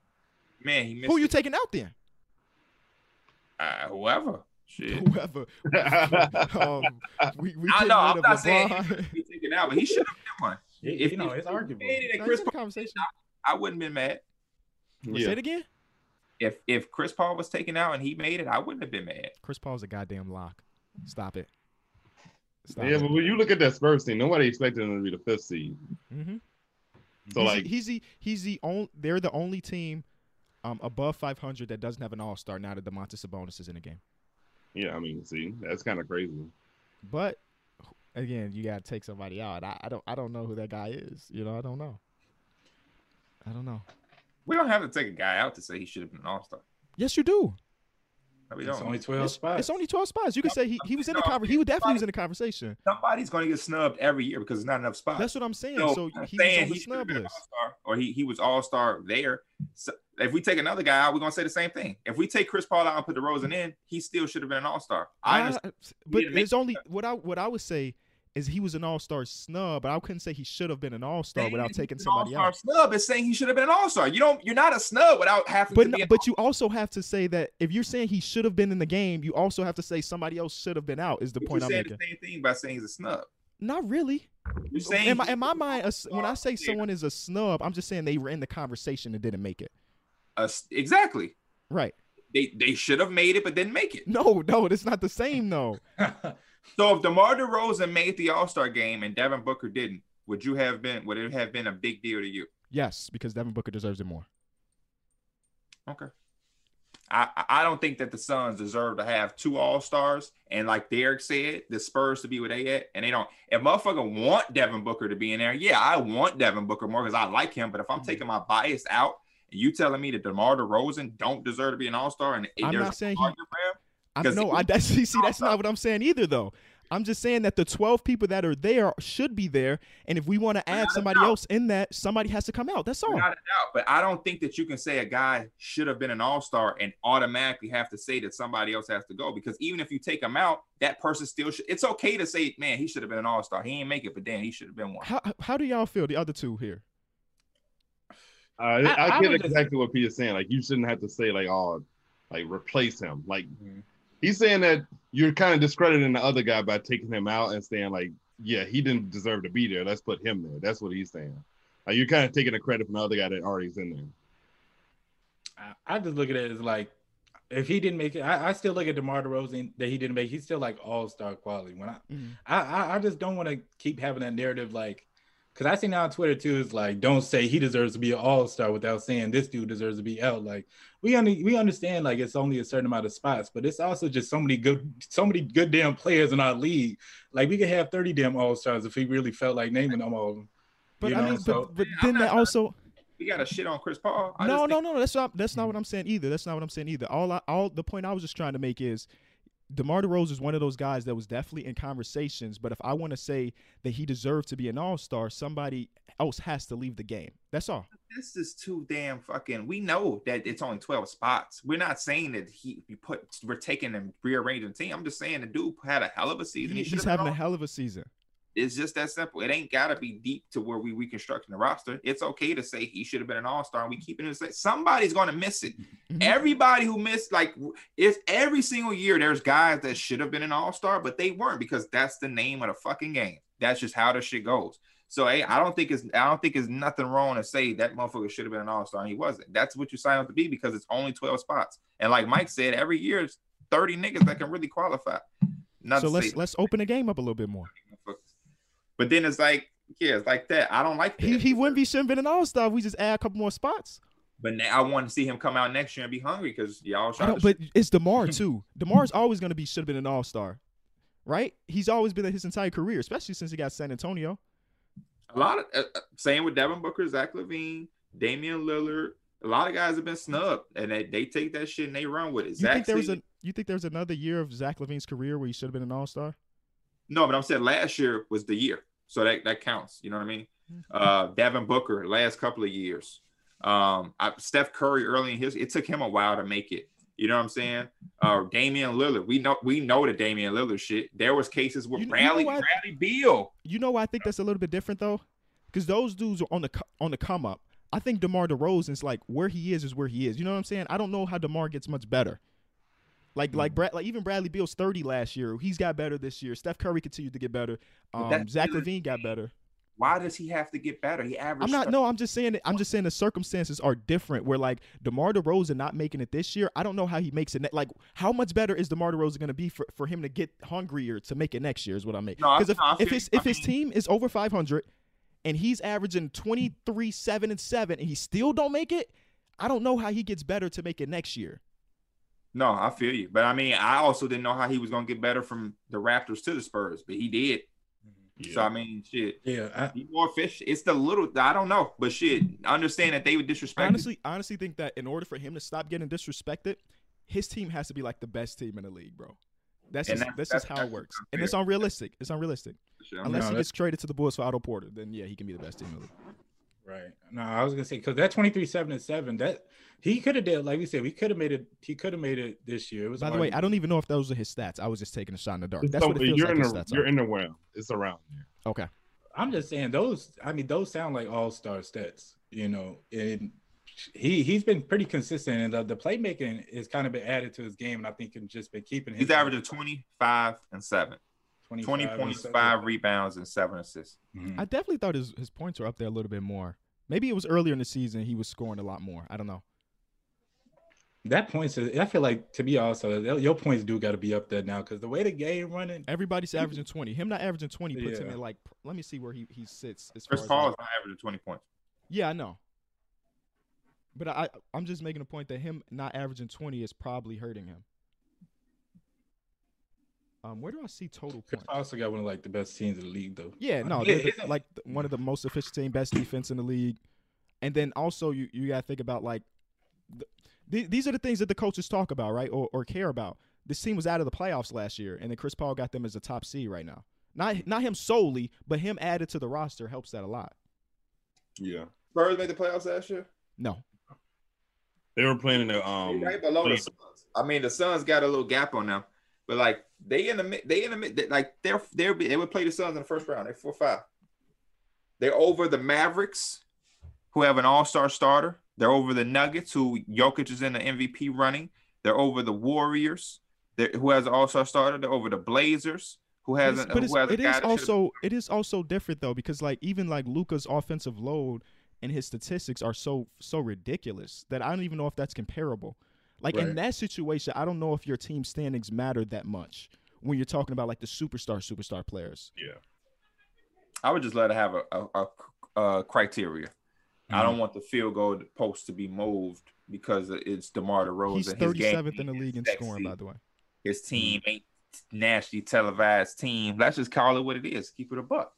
man, he missed. Who it. You taking out then? Uh, whoever, shit. Whoever. um, we, we I know. I'm not LeBron. Saying he should taken out, but he should have been one. It, if you know, if it's arguable. It Chris Paul, I, I wouldn't have been mad. Yeah. Say it again. If if Chris Paul was taken out and he made it, I wouldn't have been mad. Chris Paul's a goddamn lock. Stop it. Stop yeah, it. But when you look at that Spurs team, nobody expected them to be the fifth seed. Mm-hmm. So he's like, the, he's the he's the only. They're the only team um, above five hundred that doesn't have an All Star now that Domantas Sabonis is in the game. Yeah, I mean, see, that's kind of crazy. But again, you gotta take somebody out. I, I don't. I don't know who that guy is. You know, I don't know. I don't know. We don't have to take a guy out to say he should have been an All Star. Yes, you do. No, it's only twelve it's, spots. It's only twelve spots. You could say he, he was in the conversation. He was definitely was in the conversation. Somebody's going to get snubbed every year because there's not enough spots. That's what I'm saying. So, so I'm he saying was on the he snub list. Or he, he was all-star there. So if we take another guy out, we're going to say the same thing. If we take Chris Paul out and put DeRozan in, he still should have been an all-star. I, I understand. But there's only – what I what I would say is he was an all-star snub, but I couldn't say he should have been an all-star saying without taking somebody all-star out. Snub is saying he should have been an all-star. You don't, you're not a snub without having but to no, be an But all-star. You also have to say that if you're saying he should have been in the game, you also have to say somebody else should have been out is the but point I'm making. You said the same thing by saying he's a snub. Not really. You're saying in my, in my mind, a, when I say someone is a snub, I'm just saying they were in the conversation and didn't make it. Uh, exactly. Right. They, they should have made it but didn't make it. No, no, it's not the same though. So if DeMar DeRozan made the All-Star game and Devin Booker didn't, would you have been? Would it have been a big deal to you? Yes, because Devin Booker deserves it more. Okay. I, I don't think that the Suns deserve to have two All-Stars, and like Derek said, the Spurs to be where they at, and they don't. If motherfucker want Devin Booker to be in there, yeah, I want Devin Booker more because I like him, but if I'm mm-hmm. taking my bias out, and you telling me that DeMar DeRozan don't deserve to be an All-Star, and I'm there's not saying he. I know. I that's, see. That's not what I'm saying either, though. I'm just saying that the twelve people that are there should be there, and if we want to add somebody else in that, somebody has to come out. That's all. Without a doubt, but I don't think that you can say a guy should have been an all-star and automatically have to say that somebody else has to go, because even if you take him out, that person still should. It's okay to say, man, he should have been an all-star. He ain't make it, but damn, he should have been one. How How do y'all feel? The other two here. Uh, I, I, I get exactly what Peter's saying. Like, you shouldn't have to say like, oh, like replace him, like. Mm-hmm. He's saying that you're kind of discrediting the other guy by taking him out and saying, like, yeah, he didn't deserve to be there. Let's put him there. That's what he's saying. Like, you're kind of taking the credit from the other guy that already's in there. I, I just look at it as, like, if he didn't make it, I, I still look at DeMar DeRozan that he didn't make. He's still, like, all-star quality. When I, mm-hmm. I, I, I just don't want to keep having that narrative, like, because I see now on Twitter, too, is like, don't say he deserves to be an all-star without saying this dude deserves to be out. Like, we only, we understand, like, it's only a certain amount of spots, but it's also just so many good so many good damn players in our league. Like, we could have thirty damn all-stars if we really felt like naming them all of them. But, you I know? Mean, so, but, but then that also – we got to shit on Chris Paul. I no, no, no, no. That's not, that's not what I'm saying either. That's not what I'm saying either. All I, all the point I was just trying to make is – DeMar DeRozan is one of those guys that was definitely in conversations, but if I want to say that he deserved to be an all-star, somebody else has to leave the game. That's all. This is too damn fucking – we know that it's only twelve spots. We're not saying that he we put we're taking and rearranging the team. I'm just saying the dude had a hell of a season. He, he he's having a hell of a season. It's just that simple. It ain't got to be deep to where we reconstructing the roster. It's okay to say he should have been an all-star, and we keep it in the same. Somebody's going to miss it. Mm-hmm. Everybody who missed, like, if every single year there's guys that should have been an all-star, but they weren't, because that's the name of the fucking game. That's just how the shit goes. So, hey, I don't think it's I don't think it's nothing wrong to say that motherfucker should have been an all-star, and he wasn't. That's what you sign up to be, because it's only twelve spots. And like Mike said, every year it's thirty niggas that can really qualify. Not so let's let's open the game up a little bit more. But then it's like, yeah, it's like that. I don't like that. He, he wouldn't be shouldn't been an all-star if we just add a couple more spots. But now I want to see him come out next year and be hungry because y'all shot. But it's DeMar too. DeMar's always going to be should have been an all-star, right? He's always been his entire career, especially since he got San Antonio. A lot of uh, same with Devin Booker, Zach LaVine, Damian Lillard. A lot of guys have been snubbed, and they, they take that shit and they run with it. You Zach think there was a, you think there was another year of Zach LaVine's career where he should have been an all-star? No, but I'm saying last year was the year, so that that counts. You know what I mean? Uh, Devin Booker last couple of years. Um, I, Steph Curry early in his, it took him a while to make it. You know what I'm saying? Uh, Damian Lillard, we know we know the Damian Lillard shit. There was cases with you, Bradley you know Bradley Beal. You know why I think that's a little bit different though, because those dudes are on the on the come up. I think DeMar DeRozan's like where he is is where he is. You know what I'm saying? I don't know how DeMar gets much better. Like like Brad, like even Bradley Beal's thirty last year. He's got better this year. Steph Curry continued to get better. Um, Zach LaVine got better. Why does he have to get better? He averaged. I'm not. No, I'm just saying. I'm just saying the circumstances are different. Where like DeMar DeRozan not making it this year, I don't know how he makes it. Like how much better is DeMar DeRozan going to be for, for him to get hungrier to make it next year? Is what I mean. Because no, if, no, if his if his team is over five hundred and he's averaging twenty-three, seven, and seven, and he still don't make it, I don't know how he gets better to make it next year. No, I feel you, but I mean, I also didn't know how he was going to get better from the Raptors to the Spurs, but he did. Yeah. So I mean, shit. Yeah, I, be more efficient. It's the little. I don't know, but shit. Understand that they would disrespect. Honestly, I honestly think that in order for him to stop getting disrespected, his team has to be like the best team in the league, bro. That's and just, that's, that's just that's how it works, unfair. And it's unrealistic. It's unrealistic. Sure. Unless no, he gets traded to the Bulls for Otto Porter, then yeah, he can be the best team in the league. Right. No, I was gonna say because that twenty-three, seven, and seven, that he could have did. Like we said, we could have made it. He could have made it this year. It was By the way, I don't even know if those are his stats. I was just taking a shot in the dark. That's so, what it feels you're like. In his the, stats you're are. in the realm. It's around. Okay. I'm just saying those. I mean, those sound like all-star stats. You know, and he he's been pretty consistent, and the, the playmaking has kind of been added to his game, and I think it's just been keeping. His he's averaging twenty-five and seven. twenty points, five rebounds, and seven assists. Mm-hmm. I definitely thought his, his points were up there a little bit more. Maybe it was earlier in the season he was scoring a lot more. I don't know. That points, I feel like, to be also, your points do got to be up there now because the way the game running. Everybody's averaging twenty. Him not averaging twenty puts yeah. him in like, let me see where he, he sits. As Chris Paul is not averaging twenty points. Yeah, I know. But I, I'm just making a point that him not averaging twenty is probably hurting him. Um, where do I see total points? I also got one of like the best teams in the league, though. Yeah, no, they're the, like one of the most efficient team, best defense in the league, and then also you you gotta think about like th these are the things that the coaches talk about, right, or or care about. This team was out of the playoffs last year, and then Chris Paul got them as a top seed right now. Not not him solely, but him added to the roster helps that a lot. Yeah, Spurs made the playoffs last year. No, they were playing in the um. Right below the Suns. I mean, the Suns got a little gap on them. But like they in the they in the they, like they're they're they would play the Suns in the first round. They're four five. They're over the Mavericks, who have an all-star starter. They're over the Nuggets, who Jokic is in the M V P running. They're over the Warriors, who has an all-star starter. They're over the Blazers, who has an. But it's, who has it is also it is also different though because like even like Luka's offensive load and his statistics are so so ridiculous that I don't even know if that's comparable. Like right. in that situation, I don't know if your team standings matter that much when you're talking about like the superstar, superstar players. Yeah, I would just let it have a, a, a, a criteria. Mm-hmm. I don't want the field goal post to be moved because it's DeMar DeRozan. He's thirty-seventh in the league in scoring, by the way. His team ain't nationally televised team. Let's just call it what it is. Keep it a buck.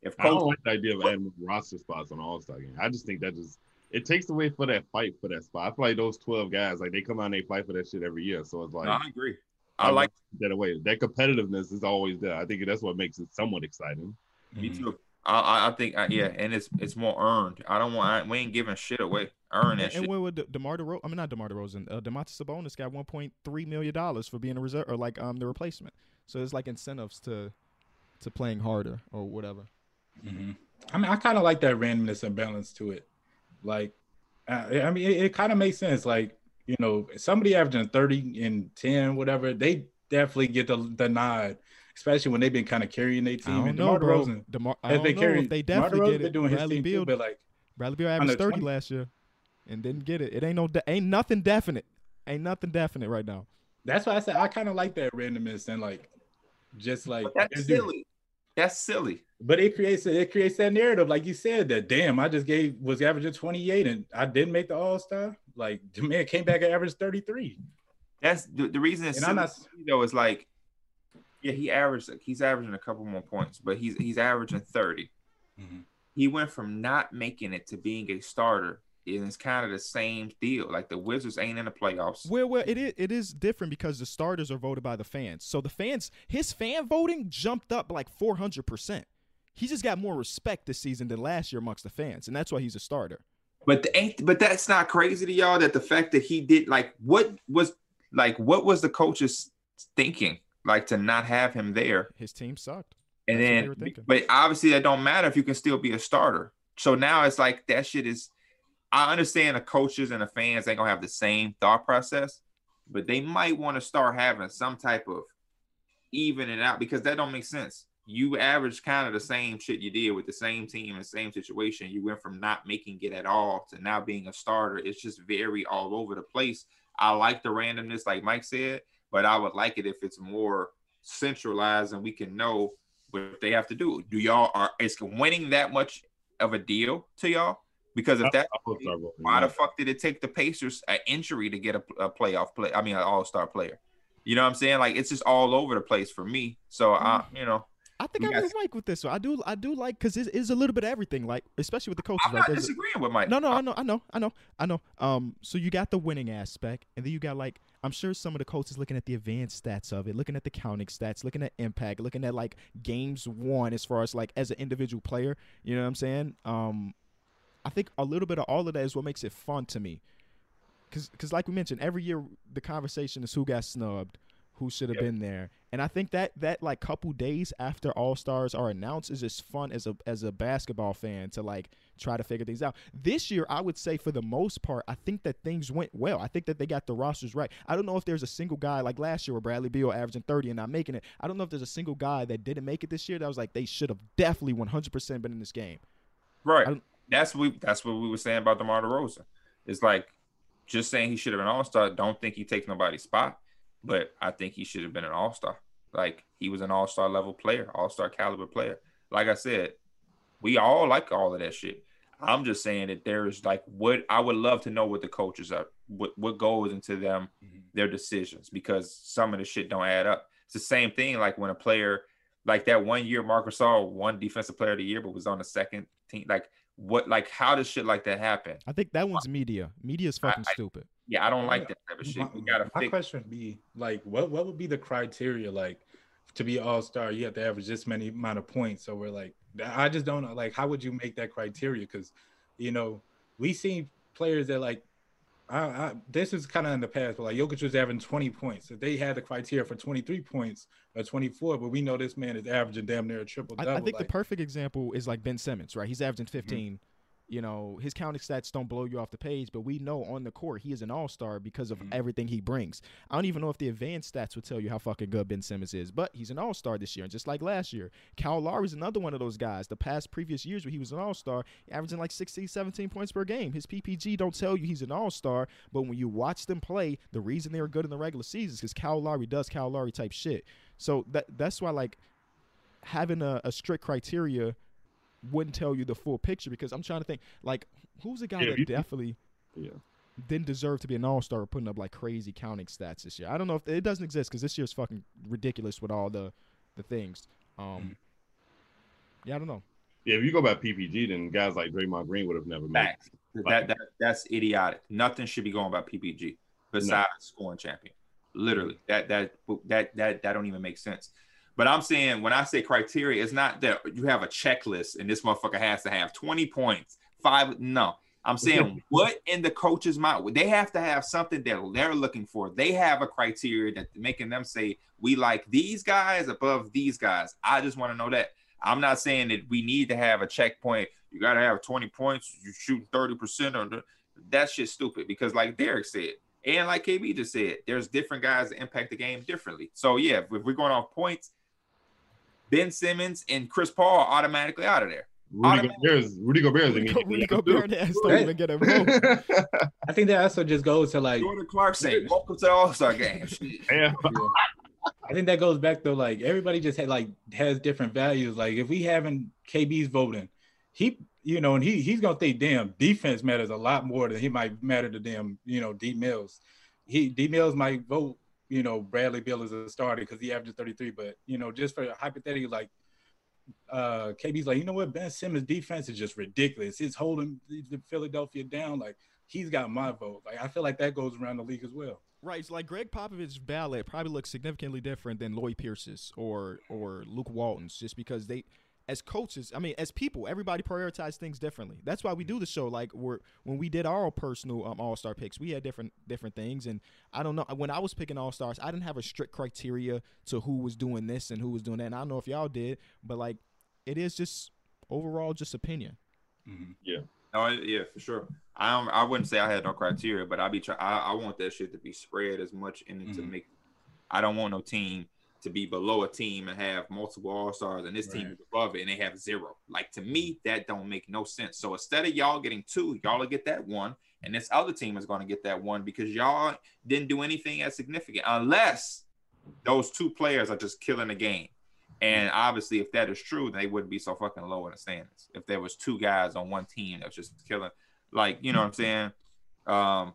If I don't like the idea of adding roster spots on All-Star game. I just think that just. It takes away for that fight for that spot. I feel like those twelve guys, like they come out and they fight for that shit every year. So it's like no, I agree. I, I like that away. That competitiveness is always there. I think that's what makes it somewhat exciting. Me mm-hmm. too. I I think I, yeah, and it's it's more earned. I don't want I, we ain't giving shit away. Earn that and shit. And where would DeMar DeRozan? I mean not DeMar DeRozan. Uh, Domantas Sabonis got one point three million dollars for being a reserve or like um the replacement. So there's like incentives to to playing harder or whatever. Mm-hmm. I mean I kind of like that randomness and balance to it. Like, I mean, it, it kind of makes sense. Like, you know, somebody averaging thirty and ten, whatever, they definitely get the, the nod, especially when they've been kind of carrying their team. I don't and know, DeMar DeRozan, DeMar, I don't know carrying, if they definitely DeMar DeRozan get it. Doing Bradley his team Beal, too, but like, Bradley Beal averaged thirty last year and didn't get it. It ain't no, ain't nothing definite. Ain't nothing definite right now. That's why I said I kind of like that randomness and like, Just like that's silly. Doing. That's silly. But it creates a, it creates that narrative, like you said, that damn, I just gave was averaging twenty-eight and I didn't make the All-Star. Like the man came back and averaged thirty-three. That's the, the reason. It's silly, I'm not, though, is like, yeah, he averaged he's averaging a couple more points, but he's he's averaging thirty. Mm-hmm. He went from not making it to being a starter. And it's kind of the same deal. Like the Wizards ain't in the playoffs. Well, well, it is it is different because the starters are voted by the fans. So the fans, his fan voting jumped up like four hundred percent. He just got more respect this season than last year amongst the fans, and that's why he's a starter. But the ain't but that's not crazy to y'all that the fact that he did like what was like what was the coaches thinking like to not have him there? His team sucked. And that's then, but obviously that don't matter if you can still be a starter. So now it's like that shit is. I understand the coaches and the fans ain't gonna have the same thought process, but they might want to start having some type of evening out because that don't make sense. You average kind of the same shit you did with the same team and same situation. You went from not making it at all to now being a starter. It's just very all over the place. I like the randomness, like Mike said, but I would like it if it's more centralized and we can know what they have to do. Do y'all are is winning that much of a deal to y'all? Because if that, why the fuck did it take the Pacers an injury to get a, a playoff play? I mean, an all-star player. You know what I'm saying? Like it's just all over the place for me. So I, you know, I think I really like with this one. I do, I do like because it is a little bit of everything. Like especially with the coaches. I'm not disagreeing with Mike. No, no, I know, I know, I know, I know. Um, so you got the winning aspect, and then you got like I'm sure some of the coaches looking at the advanced stats of it, looking at the counting stats, looking at impact, looking at like games won as far as like as an individual player. You know what I'm saying? Um. I think a little bit of all of that is what makes it fun to me. Because, because like we mentioned, every year the conversation is who got snubbed, who should have yep. been there. And I think that, that like, couple days after All-Stars are announced is just fun as a as a basketball fan to, like, try to figure things out. This year, I would say for the most part, I think that things went well. I think that they got the rosters right. I don't know if there's a single guy, like last year where Bradley Beal averaging thirty and not making it. I don't know if there's a single guy that didn't make it this year that was like, they should have definitely one hundred percent been in this game. Right. That's what we, that's what we were saying about DeMar DeRozan. It's like just saying he should have been an all-star. Don't think he takes nobody's spot, but I think he should have been an all-star. Like he was an all-star level player, all-star caliber player. Like I said, we all like all of that shit. I'm just saying that there is like what I would love to know what the coaches are, what what goes into them, mm-hmm. their decisions, because some of the shit don't add up. It's the same thing like when a player like that one year Marc Gasol won Defensive Player of the Year, but was on the second team like. What like how does shit like that happen? I think that one's media. Media's fucking I, I, stupid. Yeah, I don't like that type of shit. We gotta my fix. Question would be like, what what would be the criteria like to be all star? You have to average this many amount of points. So we're like, I just don't know. Like, how would you make that criteria? Because you know we see players that like, I, I this is kind of in the past, but like Jokic was averaging twenty points. If they had the criteria for twenty-three points or twenty-four, but we know this man is averaging damn near a triple double. I, I think like, the perfect example is like Ben Simmons, right? He's averaging fifteen. Mm-hmm. You know, his counting stats don't blow you off the page, but we know on the court he is an all-star because of mm-hmm. everything he brings. I don't even know if the advanced stats would tell you how fucking good Ben Simmons is, but he's an all-star this year, and just like last year. Kyle Lowry's another one of those guys. The past previous years where he was an all-star, averaging like sixteen, seventeen points per game. His P P G don't tell you he's an all-star, but when you watch them play, the reason they were good in the regular season is because Kyle Lowry does Kyle Lowry type shit. So that that's why, like, having a, a strict criteria wouldn't tell you the full picture, because I'm trying to think, like, who's the guy yeah, that you, definitely yeah. didn't deserve to be an all-star putting up, like, crazy counting stats this year? I don't know if – it doesn't exist because this year's fucking ridiculous with all the, the things. Um, yeah, I don't know. Yeah, if you go by P P G, then guys like Draymond Green would have never made it. That, that, that's idiotic. Nothing should be going by P P G besides no. scoring champion. Literally. That, that, that, that, that don't even make sense. But I'm saying when I say criteria, it's not that you have a checklist and this motherfucker has to have twenty points, five. No, I'm saying what in the coach's mind, they have to have something that they're looking for. They have a criteria that making them say, we like these guys above these guys. I just want to know that. I'm not saying that we need to have a checkpoint. You got to have twenty points. You shoot thirty percent or the, that shit's stupid because like Derek said, and like K B just said, there's different guys that impact the game differently. So yeah, if we're going off points, Ben Simmons and Chris Paul are automatically out of there. Rudy Gobert's Rudy Gobert's Rudy, Go, Rudy Gobert don't even get a vote. I think that also just goes to like Jordan Clarkson. Welcome to the All Star game. Yeah. I think that goes back though. Like everybody just had like has different values. Like if we having K B's voting, he you know, and he he's gonna think damn defense matters a lot more than he might matter to them. You know, D Mills, he D Mills might vote. You know, Bradley Beal is a starter because he averages thirty-three. But you know, just for hypothetically, like uh, K B's like, you know what, Ben Simmons' defense is just ridiculous. It's holding the Philadelphia down. Like he's got my vote. Like I feel like that goes around the league as well. Right, so like Greg Popovich's ballot probably looks significantly different than Lloyd Pierce's or or Luke Walton's, just because they, as coaches, I mean, as people, everybody prioritizes things differently. That's why we do the show. Like we're when we did our personal um, All Star picks, we had different different things. And I don't know, when I was picking All Stars, I didn't have a strict criteria to who was doing this and who was doing that. And I don't know if y'all did, but like it is just overall just opinion. Mm-hmm. Yeah. No, yeah, for sure. I don't, I wouldn't say I had no criteria, but I be try, I, I want that shit to be spread as much and mm-hmm. to make. I don't want no team to be below a team and have multiple All Stars, and this right. team is above it and they have zero. Like to me, that don't make no sense. So instead of y'all getting two, y'all will get that one, and this other team is going to get that one because y'all didn't do anything as significant, unless those two players are just killing the game. And obviously, if that is true, they wouldn't be so fucking low in the standings. If there was two guys on one team that was just killing. Like, you know what I'm saying? Um,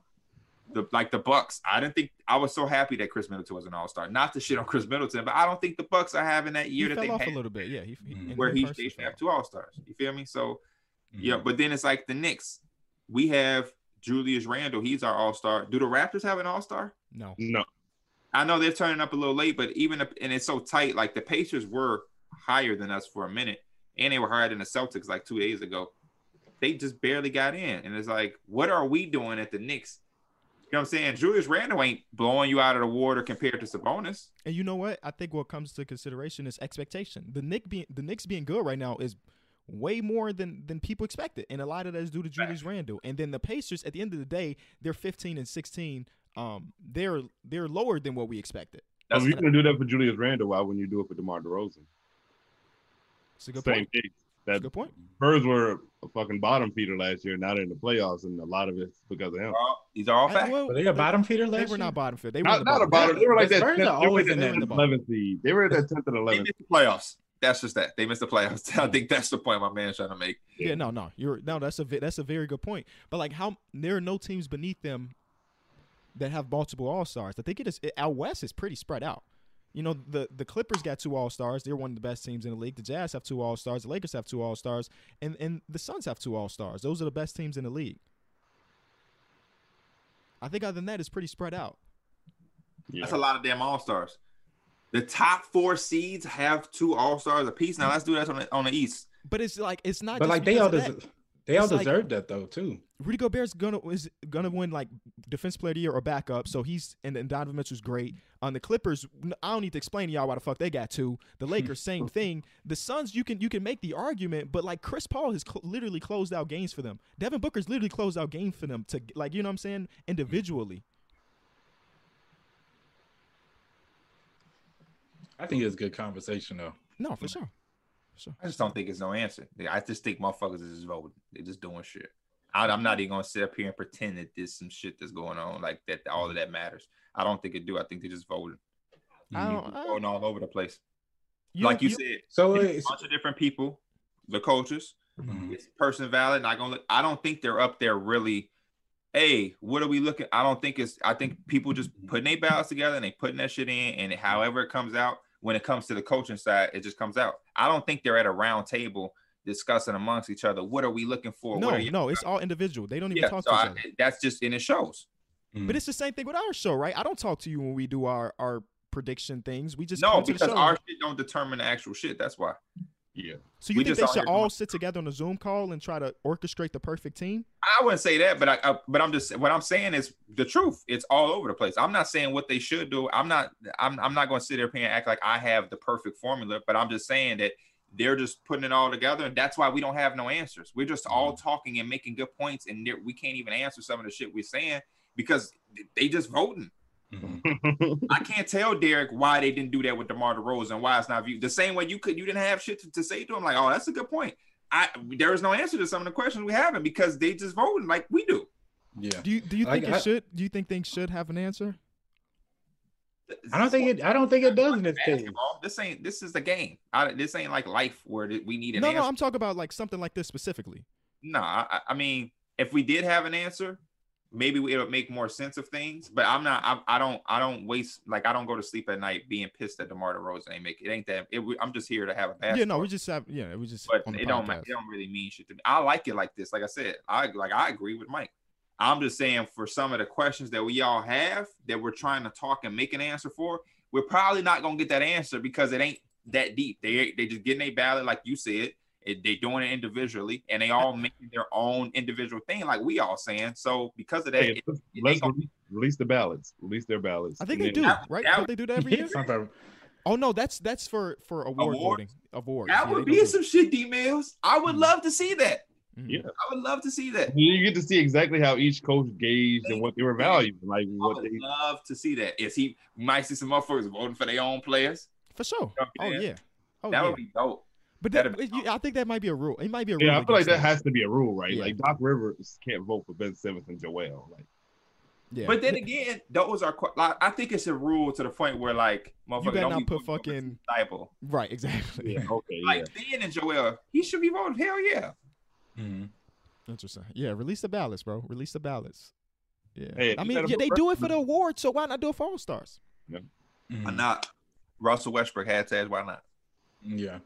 the like the Bucks. I didn't think I was so happy that Chris Middleton was an all-star. Not to shit on Chris Middleton, but I don't think the Bucks are having that year he that they off had. A little bit, yeah. He, he, where he they have two all-stars. You feel me? So mm-hmm. yeah, but then it's like the Knicks. We have Julius Randle, he's our all-star. Do the Raptors have an all-star? No. No. I know they're turning up a little late, but even if, and it's so tight, like the Pacers were higher than us for a minute, and they were higher than the Celtics like two days ago. They just barely got in. And it's like, what are we doing at the Knicks? You know what I'm saying? Julius Randle ain't blowing you out of the water compared to Sabonis. And you know what? I think what comes to consideration is expectation. The Knicks being, the Knicks being good right now is way more than, than people expected. And a lot of that is due to Julius Randle. And then the Pacers, at the end of the day, they're fifteen and sixteen. Um, they're they're lower than what we expected. Now, if you can do that for Julius Randle, why wouldn't you do it for DeMar DeRozan? It's a good Same point. Thing. That's a good point. Spurs were a fucking bottom feeder last year. Now they're in the playoffs, and a lot of it's because of him. Uh, these are all facts. Well, were they a bottom feeder last year? They were not bottom feeder. They were not, the not a bottom. They were like the that. tenth, always they were in that eleventh seed. They were at that tenth and eleventh. They missed the playoffs. That's just that. They missed the playoffs. I think that's the point my man's trying to make. Yeah, no, no, you're no. That's a that's a very good point. But like, how there are no teams beneath them that have multiple all-stars. I think it is it, out west is pretty spread out. You know, the, the Clippers got two all-stars. They're one of the best teams in the league. The Jazz have two all-stars. The Lakers have two all-stars. And and the Suns have two all-stars. Those are the best teams in the league. I think other than that, it's pretty spread out. Yeah. That's a lot of damn all-stars. The top four seeds have two all-stars apiece. Now, let's do that on the, on the East. But it's like, it's not but just like they all deserve. They all it's deserve like, that though too. Rudy Gobert's gonna is gonna win like defense player of the year or backup, so he's and, and Donovan Mitchell's great. On um, the Clippers, I don't need to explain to y'all why the fuck they got two. The Lakers, same thing. The Suns, you can you can make the argument, but like Chris Paul has cl- literally closed out games for them. Devin Booker's literally closed out games for them to like you know what I'm saying individually. I think it's a good conversation though. No, for sure. Sure. I just don't think it's no answer. I just think motherfuckers is just voting. They're just doing shit. I, I'm not even going to sit up here and pretend that there's some shit that's going on, like that all of that matters. I don't think it do. I think they're just voting. I don't, mm-hmm. I, voting all over the place. You, like you, you said, so it's a bunch of different people, the coaches, mm-hmm. it's person valid. Not gonna look, I don't think they're up there really, hey, what are we looking? I don't think it's – I think people just putting their ballots together and they putting that shit in, and however it comes out, when it comes to the coaching side, it just comes out. I don't think they're at a round table discussing amongst each other. What are we looking for? No, no, it's all individual. They don't even yeah, talk so to each I, other. That's just and it shows. Mm. But it's the same thing with our show, right? I don't talk to you when we do our, our prediction things. We just no because to the show. Our shit don't determine the actual shit. That's why. Yeah. So you we think they should all sit together on a Zoom call and try to orchestrate the perfect team? I wouldn't say that, but I, I but I'm just what I'm saying is the truth. It's all over the place. I'm not saying what they should do. I'm not I'm I'm not going to sit there and act like I have the perfect formula, but I'm just saying that they're just putting it all together, and that's why we don't have no answers. We're just all talking and making good points, and we can't even answer some of the shit we're saying because they just voting. I can't tell Derek why they didn't do that with DeMar DeRozan, why it's not viewed the same way you could. You didn't have shit to, to say to him like, oh, that's a good point. I there is no answer to some of the questions we having because they just voting like we do. Yeah. Do you do you think I, it I, should? Do you think things should have an answer? I don't think it. I don't think it does in this case. This ain't. This is the game. I, this ain't like life where we need an no, answer. No, I'm talking about like something like this specifically. No, I, I mean, if we did have an answer, maybe it would make more sense of things. But I'm not. I, I don't. I don't waste. Like I don't go to sleep at night being pissed that DeMar DeRozan ain't make it. Ain't that? It, I'm just here to have a basketball. Yeah, no, we just have. Yeah, it was just. But it don't. It don't really mean shit to me. I like it like this. Like I said, I like. I agree with Mike. I'm just saying for some of the questions that we all have that we're trying to talk and make an answer for, we're probably not going to get that answer because it ain't that deep. They they just getting a ballot, like you said. It, they doing it individually, and they all making their own individual thing like we all saying. So because of that, hey, it, let's it release, release the ballots. Release their ballots. I think they do, that, right? That would, they do that every year? Sometimes. Oh, no, that's that's for, for award Awards. voting. Awards. That yeah, would be some shit, D-Mills. I would mm-hmm. love to see that. Yeah, I would love to see that. You get to see exactly how each coach gauged and what they were valuing. Like, what I would they... love to see that. Is he might see some motherfuckers voting for their own players for sure? Oh yeah, oh, that yeah. would be dope. But that, be dope. I think that might be a rule. It might be a rule. Yeah, I feel like that has to be a rule, right? Yeah. Like Doc Rivers can't vote for Ben Simmons and Joel. Like, yeah. But then again, those are like, I think it's a rule to the point where like motherfuckers you better don't not put fucking disciple. Right, exactly. Yeah, okay, like yeah. Ben and Joel, he should be voting. Hell yeah. Mm-hmm. Interesting. Yeah, release the ballots, bro. Release the ballots. Yeah, hey, I mean, yeah, they do it for the awards, so why not do it for All Stars? Yeah. Mm-hmm. Why not? Russell Westbrook had said, why not? Yeah,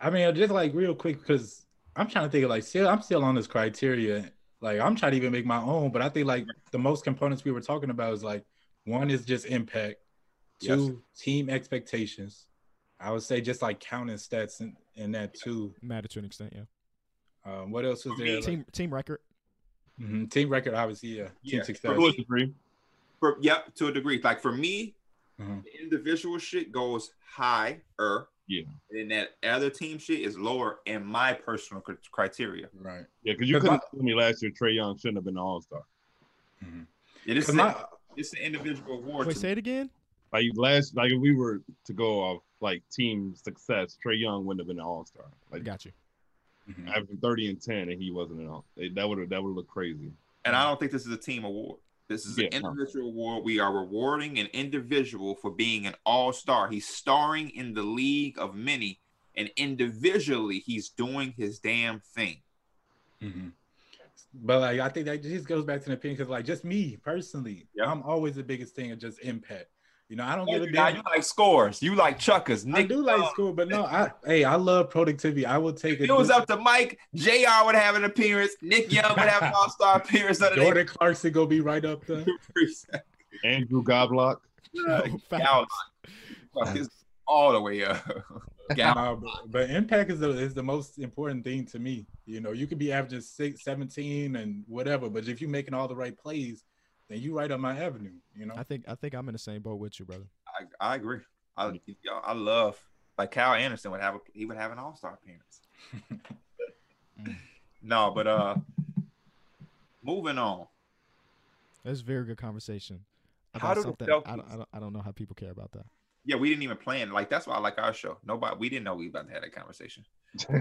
I mean, just like real quick, because I'm trying to think of like, still, I'm still on this criteria. Like, I'm trying to even make my own, but I think like the most components we were talking about is like one is just impact, two yes. team expectations. I would say just like counting stats in, in that too. Matter to an extent, yeah. Um, what else was there? Team, like, team record. Mm-hmm. Team record, obviously, yeah. yeah. Team success. To a degree. For, yep, to a degree. Like, for me, mm-hmm. the individual shit goes higher. Yeah. And that other team shit is lower in my personal c- criteria. Right. Yeah, because you couldn't my, tell me last year Trae Young shouldn't have been an All-Star. Mm-hmm. It is my, a, it's an individual award. Wait, say me. it again? Like, last, like if we were to go off, like, team success, Trae Young wouldn't have been an All-Star. Like, got you. Mm-hmm. Averaging thirty and ten, and he wasn't at all. That would that would look crazy. And I don't think this is a team award. This is yeah, an individual huh. award. We are rewarding an individual for being an all-star. He's starring in the league of many, and individually, he's doing his damn thing. Mm-hmm. But like, I think that just goes back to the opinion because, like, just me personally, yep. I'm always the biggest thing of just impact. You know, I don't oh, get a damn. You like scores. You like chuckers. Nick, I do like um, score, but no, I hey, I love productivity. I will take it. If it was up to Mike, J R would have an appearance. Nick Young would have an all-star appearance. Jordan Clarkson going to be right up there. Andrew Goblock. Uh, Goblock. He's all the way up. Uh, but impact is the, is the most important thing to me. You know, you could be averaging six, seventeen and whatever, but if you're making all the right plays, and you right on my avenue, you know. I think I think I'm in the same boat with you, brother. I, I agree. I I love like Kyle Anderson would have a, he would have an all-star appearance. No, but uh, moving on. That's a very good conversation. How do I don't, I don't I don't know how people care about that. Yeah, we didn't even plan. Like that's why I like our show. Nobody we didn't know we were about to have that conversation. uh,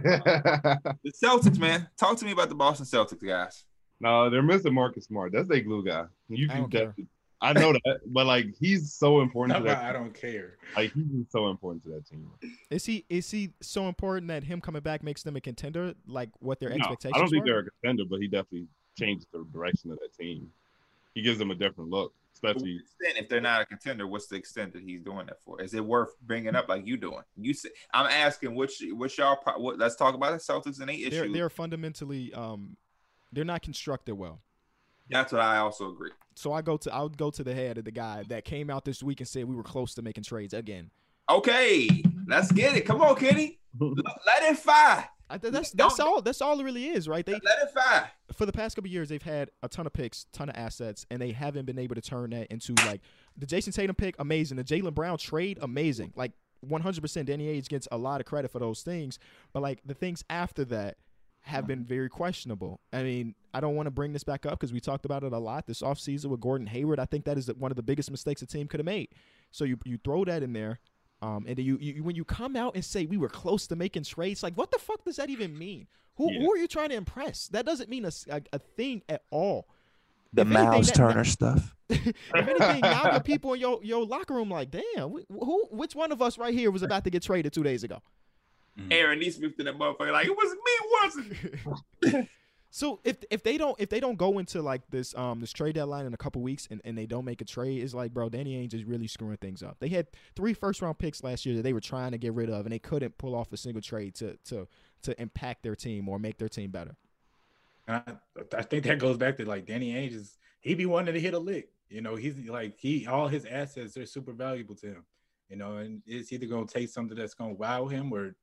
the Celtics, man. Talk to me about the Boston Celtics, guys. No, they're missing Marcus Smart. That's their glue guy. You, I, don't you I know that, but like he's so important. No, to that I don't care. Like he's so important to that team. Is he? Is he so important that him coming back makes them a contender? Like what their no, expectations? I don't think were? they're a contender, but he definitely changed the direction of that team. He gives them a different look, especially if they're not a contender. What's the extent that he's doing that for? Is it worth bringing up like you doing? You say, I'm asking. Which, which y'all? What, let's talk about the Celtics and their issues. They're, they're fundamentally. Um, They're not constructed well. That's what I also agree. So I go to I would go to the head of the guy that came out this week and said we were close to making trades again. Okay, let's get it. Come on, Kenny. Let it fly. I, that's that's Don't. all. That's all it really is, right? They let it fly. For the past couple of years, they've had a ton of picks, ton of assets, and they haven't been able to turn that into like the Jason Tatum pick, amazing. The Jaylen Brown trade, amazing. Like one hundred percent, Danny Ainge gets a lot of credit for those things, but like the things after that have been very questionable. I mean, I don't want to bring this back up because we talked about it a lot this offseason with Gordon Hayward. I think that is one of the biggest mistakes a team could have made. So you you throw that in there, um, and then you, you when you come out and say we were close to making trades, like what the fuck does that even mean? Who, yeah. who are you trying to impress? That doesn't mean a, a, a thing at all. The Myles Turner stuff. If anything, y'all got people in your, your locker room like, damn, who? Which one of us right here was about to get traded two days ago? Mm-hmm. Aaron Neesmith to that motherfucker like, it wasn't me, it wasn't. So if if they don't if they don't go into like this um this trade deadline in a couple weeks and, and they don't make a trade, it's like, bro, Danny Ainge is really screwing things up. They had three first round picks last year that they were trying to get rid of, and they couldn't pull off a single trade to to to impact their team or make their team better. I, I think that goes back to like Danny Ainge is he be wanting to hit a lick, you know. He's like he all his assets are super valuable to him, you know, and it's either gonna take something that's gonna wow him or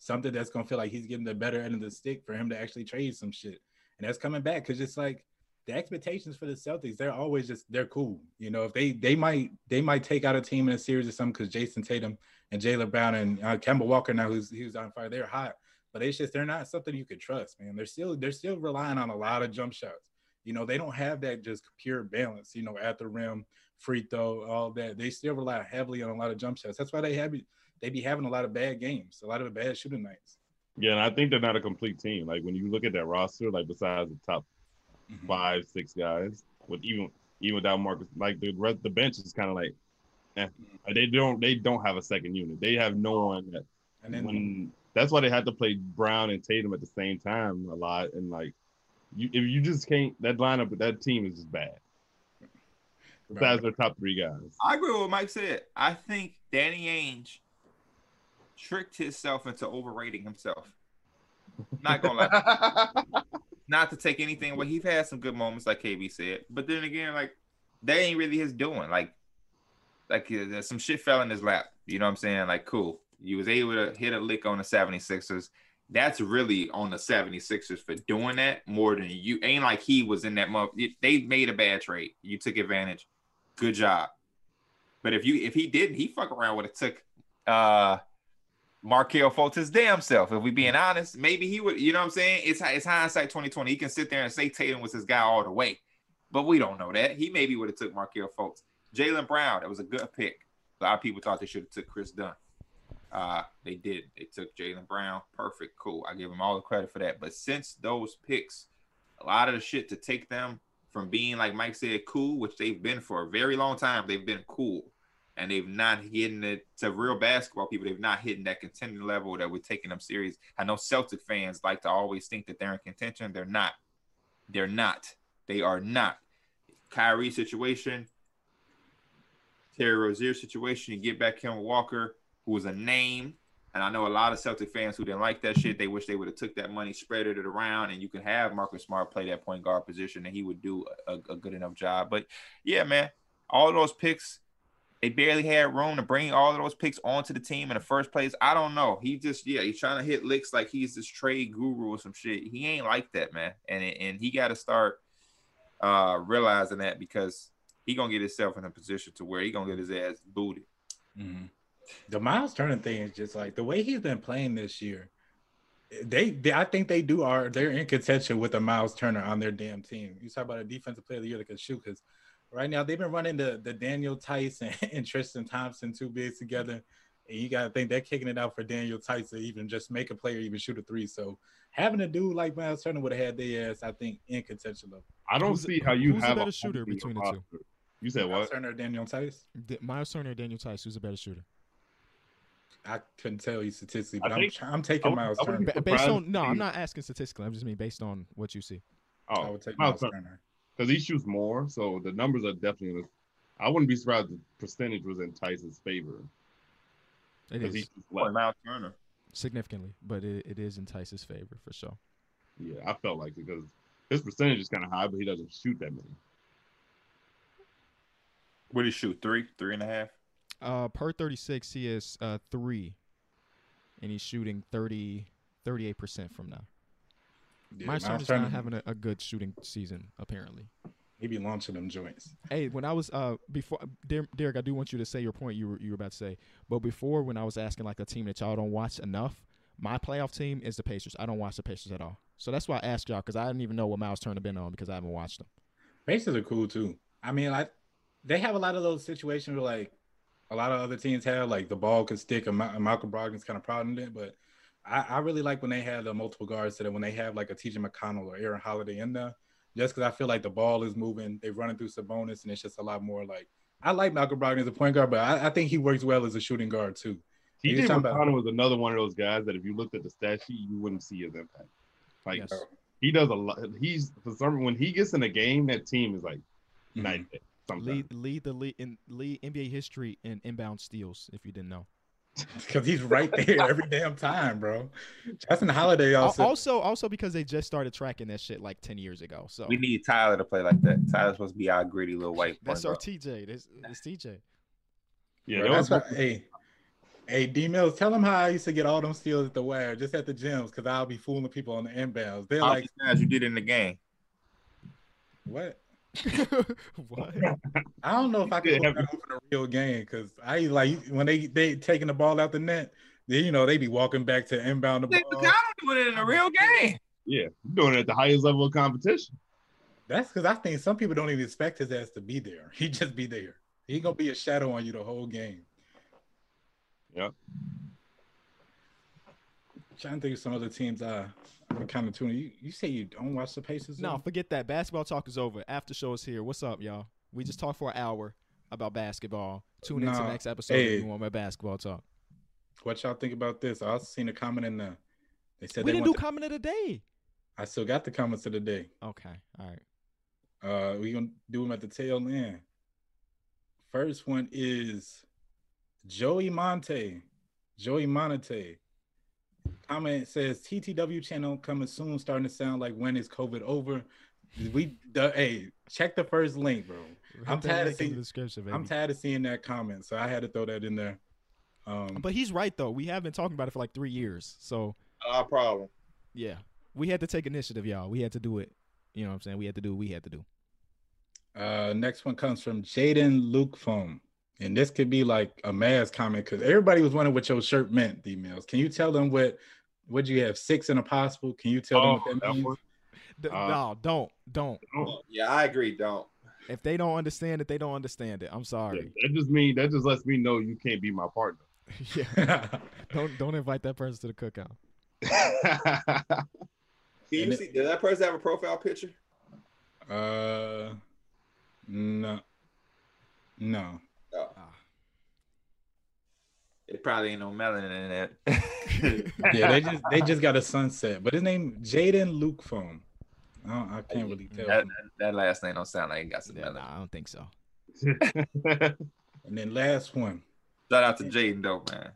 something that's gonna feel like he's getting the better end of the stick for him to actually trade some shit. And that's coming back because it's like the expectations for the Celtics, they're always just, they're cool. You know, if they they might they might take out a team in a series or something because Jason Tatum and Jaylen Brown and uh, Kemba Walker now, who's who's on fire, they're hot. But it's just, they're not something you can trust, man. They're still, they're still relying on a lot of jump shots. You know, they don't have that just pure balance, you know, at the rim, free throw, all that. They still rely heavily on a lot of jump shots. That's why they have, they be having a lot of bad games, a lot of bad shooting nights. Yeah, and I think they're not a complete team. Like when you look at that roster, like besides the top mm-hmm. five, six guys, with even even without Marcus, like the rest, the bench is kind of like, eh. they don't they don't have a second unit. They have no one. That, and then when, that's why they had to play Brown and Tatum at the same time a lot. And like, you if you just can't that lineup, that team is just bad. Besides right. their top three guys, I agree with what Mike said. I think Danny Ainge tricked himself into overrating himself. Not gonna lie. Not to take anything away. He's had some good moments, like K B said. But then again, like that ain't really his doing. Like, like uh, some shit fell in his lap. You know what I'm saying? Like, cool. You was able to hit a lick on the seventy-sixers. That's really on the seventy-sixers for doing that more than you. Ain't like he was in that month. They made a bad trade. You took advantage. Good job. But if you if he didn't, he fuck around with it took uh Markelle Fultz's damn self. If we being honest, maybe he would, you know what I'm saying? It's it's hindsight twenty twenty. He can sit there and say Tatum was his guy all the way, but we don't know that. He maybe would have took Markelle Fultz. Jaylen Brown, that was a good pick. A lot of people thought they should have took Chris Dunn. Uh, they did. They took Jaylen Brown. Perfect. Cool. I give them all the credit for that. But since those picks, a lot of the shit to take them from being, like Mike said, cool, which they've been for a very long time, they've been cool. And they've not hitting it to real basketball people. They've not hitting that contending level that we're taking them serious. I know Celtic fans like to always think that they're in contention. They're not. They're not. They are not. Kyrie situation, Terry Rozier situation, you get back Kemba Walker, who was a name. And I know a lot of Celtic fans who didn't like that shit, they wish they would have took that money, spread it around, and you could have Marcus Smart play that point guard position, and he would do a, a good enough job. But, yeah, man, all those picks, they barely had room to bring all of those picks onto the team in the first place. I don't know. He just, yeah, he's trying to hit licks like he's this trade guru or some shit. He ain't like that, man. And and he got to start uh, realizing that, because he going to get himself in a position to where he going to get his ass booted. Mm-hmm. The Myles Turner thing is just like the way he's been playing this year. They, they, I think they do are, they're in contention with the Myles Turner on their damn team. You talk about a defensive player of the year that can shoot, because right now, they've been running the, the Daniel Theis and, and Tristan Thompson, two bigs together. And you got to think they're kicking it out for Daniel Theis to even just make a player even shoot a three. So having a dude like Myles Turner would have had their ass, I think, in contention. Of I don't who's, see how you who's have a better shooter between the roster. Two. You said Myles what? Turner or Daniel Theis? D- Myles Turner or Daniel Theis, who's a better shooter? I couldn't tell you statistically, but think, I'm, I'm taking would, Myles Turner. Be, based on, no, I'm not asking statistically. I'm just mean based on what you see. Oh, I would take Myles Turner. Turner. Because he shoots more, so the numbers are definitely going to – I wouldn't be surprised if the percentage was in Theis's favor. It is. He well, Myles Turner. Significantly, but it, it is in Theis's favor for sure. Yeah, I felt like it because his percentage is kind of high, but he doesn't shoot that many. What did he shoot, three, three and a half? Uh, per thirty-six, he is uh, three, and he's shooting thirty, thirty-eight percent from now. Yeah, Myles Turner's not having a, a good shooting season, apparently. He be launching them joints. Hey, when I was uh before Derek, I do want you to say your point you were you were about to say. But before, when I was asking like a team that y'all don't watch enough, my playoff team is the Pacers. I don't watch the Pacers at all, so that's why I asked y'all, because I didn't even know what Myles Turner been on because I haven't watched them. Pacers are cool too. I mean, like they have a lot of those situations where like a lot of other teams have, like the ball can stick and, Ma- and Malcolm Brogdon's kind of prominent, but. I, I really like when they have the multiple guards, so that when they have like a T J McConnell or Aaron Holiday in there, just because I feel like the ball is moving. They're running through Sabonis, and it's just a lot more like – I like Malcolm Brogdon as a point guard, but I, I think he works well as a shooting guard too. T J McConnell was another one of those guys that if you looked at the stat sheet, you wouldn't see his impact. Like yes. he does a lot. He's for some when he gets in a game, that team is like mm-hmm. night day. Lead, lead the lead in lead N B A history in inbound steals. If you didn't know, because he's right there every damn time, bro. Justin Holiday also. Also, also because they just started tracking that shit like ten years ago. So we need Tyler to play like that. Tyler's supposed to be our gritty little white. That's our T J. That's T J. Yeah, bro, that's right. Hey. Hey, D-Mills, tell them how I used to get all them steals at the Wire, just at the gyms, because I'll be fooling people on the inbounds. They're all like, guys you did in the game. What? What? I don't know if I can put that over the real game, because I like when they they taking the ball out the net, they, you know, they be walking back to inbound the ball. I don't do it in the real game. Yeah, I'm doing it at the highest level of competition. That's because I think some people don't even expect his ass to be there. He just be there. He gonna be a shadow on you the whole game. Yeah. Trying to think of some other teams I uh, kind of tuning. You you say you don't watch the Pacers? No, forget that. Basketball talk is over. After show is here. What's up, y'all? We just talked for an hour about basketball. Tune no. into the next episode hey. if you want my basketball talk. What y'all think about this? I also seen a comment in the. They said we they didn't do the, comment of the day. I still got the comments of the day. Okay, all right. Uh, we gonna do them at the tail end. First one is. Joey Monte, Joey Monte, comment says T T W channel coming soon, starting to sound like when is COVID over? We, the, hey, check the first link, bro. I'm tired of seeing the description, baby. I'm tired of seeing that comment, so I had to throw that in there. Um, but he's right though. We have been talking about it for like three years, so our problem. Yeah, we had to take initiative, y'all. We had to do it. You know what I'm saying? We had to do what we had to do. Uh, next one comes from Jaden Luke Foam. And this could be like a mass comment because everybody was wondering what your shirt meant, D-Mills. Can you tell them what what you have? Six and a possible? Can you tell oh, them what that means? That uh, no, don't, don't. Yeah, I agree, don't. If they don't understand it, they don't understand it. I'm sorry. Yeah, that just means that just lets me know you can't be my partner. Yeah. don't don't invite that person to the cookout. Can you it, see, does that person have a profile picture? Uh no. No. Oh. It probably ain't no melanin in it. Yeah, they just they just got a sunset. But his name Jaden Luke Foam. I, I can't really tell. That, that last name don't sound like it got some yeah, melanin. Nah, I don't think so. And then last one. Shout out to Jaden though, man.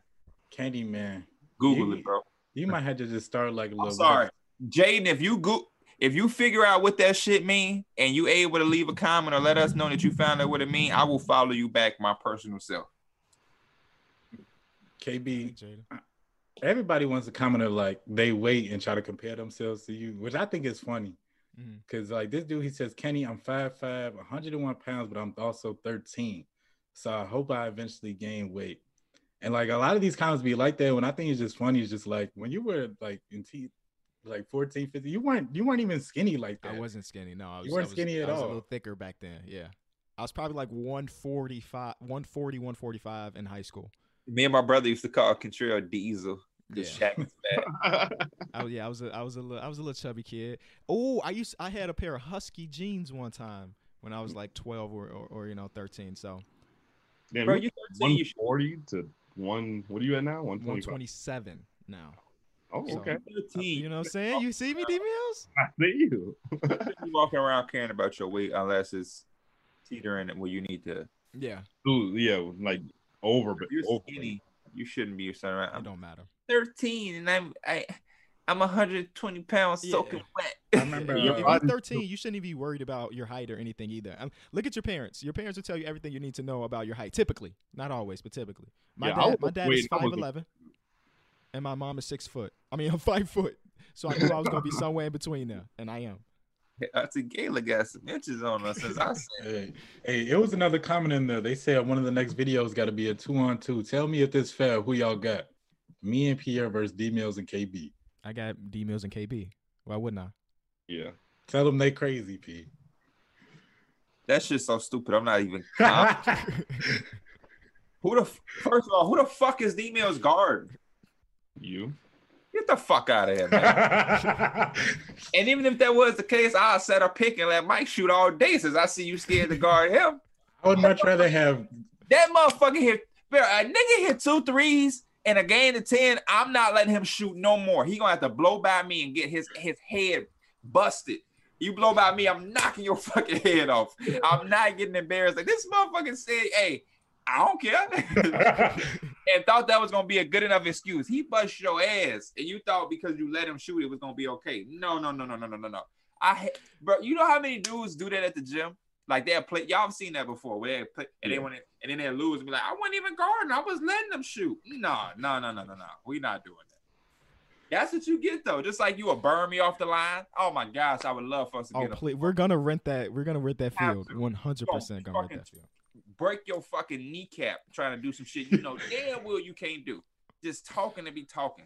Candy man. Google you, it, bro. You might have to just start like a little. I'm sorry, Jaden. If you go. If you figure out what that shit mean and you able to leave a comment or let us know that you found out what it mean, I will follow you back my personal self. K B, everybody wants a commenter like they wait and try to compare themselves to you, which I think is funny. Because mm-hmm. like this dude, he says, Kenny, I'm five five, one hundred one pounds, but I'm also thirteen. So I hope I eventually gain weight. And like a lot of these comments be like that when I think it's just funny. It's just like when you were like in T. Like fourteen, fifteen, you weren't you weren't even skinny like that. I wasn't skinny, no. I was, you weren't I was, skinny at all. I was all. a little thicker back then, yeah. I was probably like one forty-five, one forty, one forty-five in high school. Me and my brother used to call Contrell Diesel. Yeah. I, yeah, I was a, I was a little I was a little chubby kid. Oh, I used I had a pair of husky jeans one time when I was like twelve or or, or you know thirteen. So, yeah, bro, you one forty to one. What are you at now? one twenty-seven now. Oh, so, okay. You know what I'm saying? You see me, D-Mills? I see you. You walking around caring about your weight unless it's teetering where you need to. Yeah. Ooh, yeah, like over. But you're over. Skinny. You shouldn't be. Son, right? It don't matter. thirteen, and I'm I, I'm one hundred twenty pounds yeah. soaking wet. I remember. If you're thirteen, you shouldn't be worried about your height or anything either. Um, look at your parents. Your parents will tell you everything you need to know about your height. Typically, not always, but typically. My yeah, dad, my dad wait, is five eleven. And my mom is six foot. I mean, I'm five foot. So I knew I was going to be somewhere in between there, and I am. That's a Gala got some inches on us, as I said. Hey, it was another comment in there. They said one of the next videos got to be a two-on-two. Tell me if this fair, who y'all got? Me and Pierre versus D-Mills and K B. I got D-Mills and K B. Why wouldn't I? Yeah. Tell them they crazy, P. That shit's so stupid. I'm not even Who the First of all, who the fuck is D-Mills guard? You Get the fuck out of here, man. And even if that was the case, I'll set a pick and let Mike shoot all day since I see you scared to guard him. I would much rather have that motherfucker hit. A nigga hit two threes in a game to ten. I'm not letting him shoot no more. He gonna have to blow by me and get his, his head busted. You blow by me, I'm knocking your fucking head off. I'm not getting embarrassed. Like this motherfucker said, hey, I don't care. And thought that was gonna be a good enough excuse. He bust your ass, and you thought because you let him shoot, it was gonna be okay. No, no, no, no, no, no, no, no. I, bro, you know how many dudes do that at the gym? Like they'll play. Y'all have seen that before. Where they play, and yeah. they want to, and then they lose and be like, I wasn't even guarding. I was letting them shoot. No, no, no, no, no, no. We not doing that. That's what you get though. Just like you will burn me off the line. Oh my gosh, I would love for us to oh, get. Please. We're gonna rent that. We're gonna rent that field. One hundred percent gonna rent that field. Break your fucking kneecap trying to do some shit you know damn well you can't do. Just talking to be talking.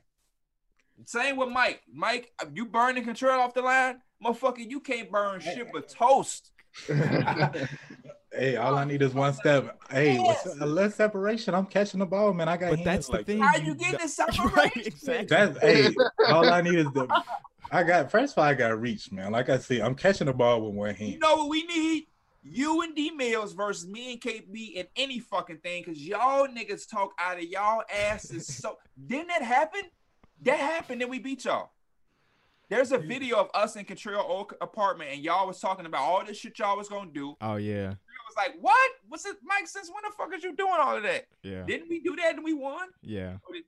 Same with Mike. Mike, you burning Contrell off the line, motherfucker. You can't burn shit but toast. Hey, all I need is one step. Hey, yes. a less separation. I'm catching the ball, man. I got. But hands that's the like thing. How you get this separation? Right, exactly. That's hey. All I need is the. I got first of all, I got reach, man. Like I said, I'm catching the ball with one hand. You know what we need? You and D Mills versus me and K B in any fucking thing, because y'all niggas talk out of y'all asses. So didn't that happen? That happened, and we beat y'all. There's a video of us in Contrell's old apartment, and y'all was talking about all this shit y'all was gonna do. Oh yeah. I was like, what? What's it, Mike? Since when the fuck is you doing all of that? Yeah. Didn't we do that and we won? Yeah. Did,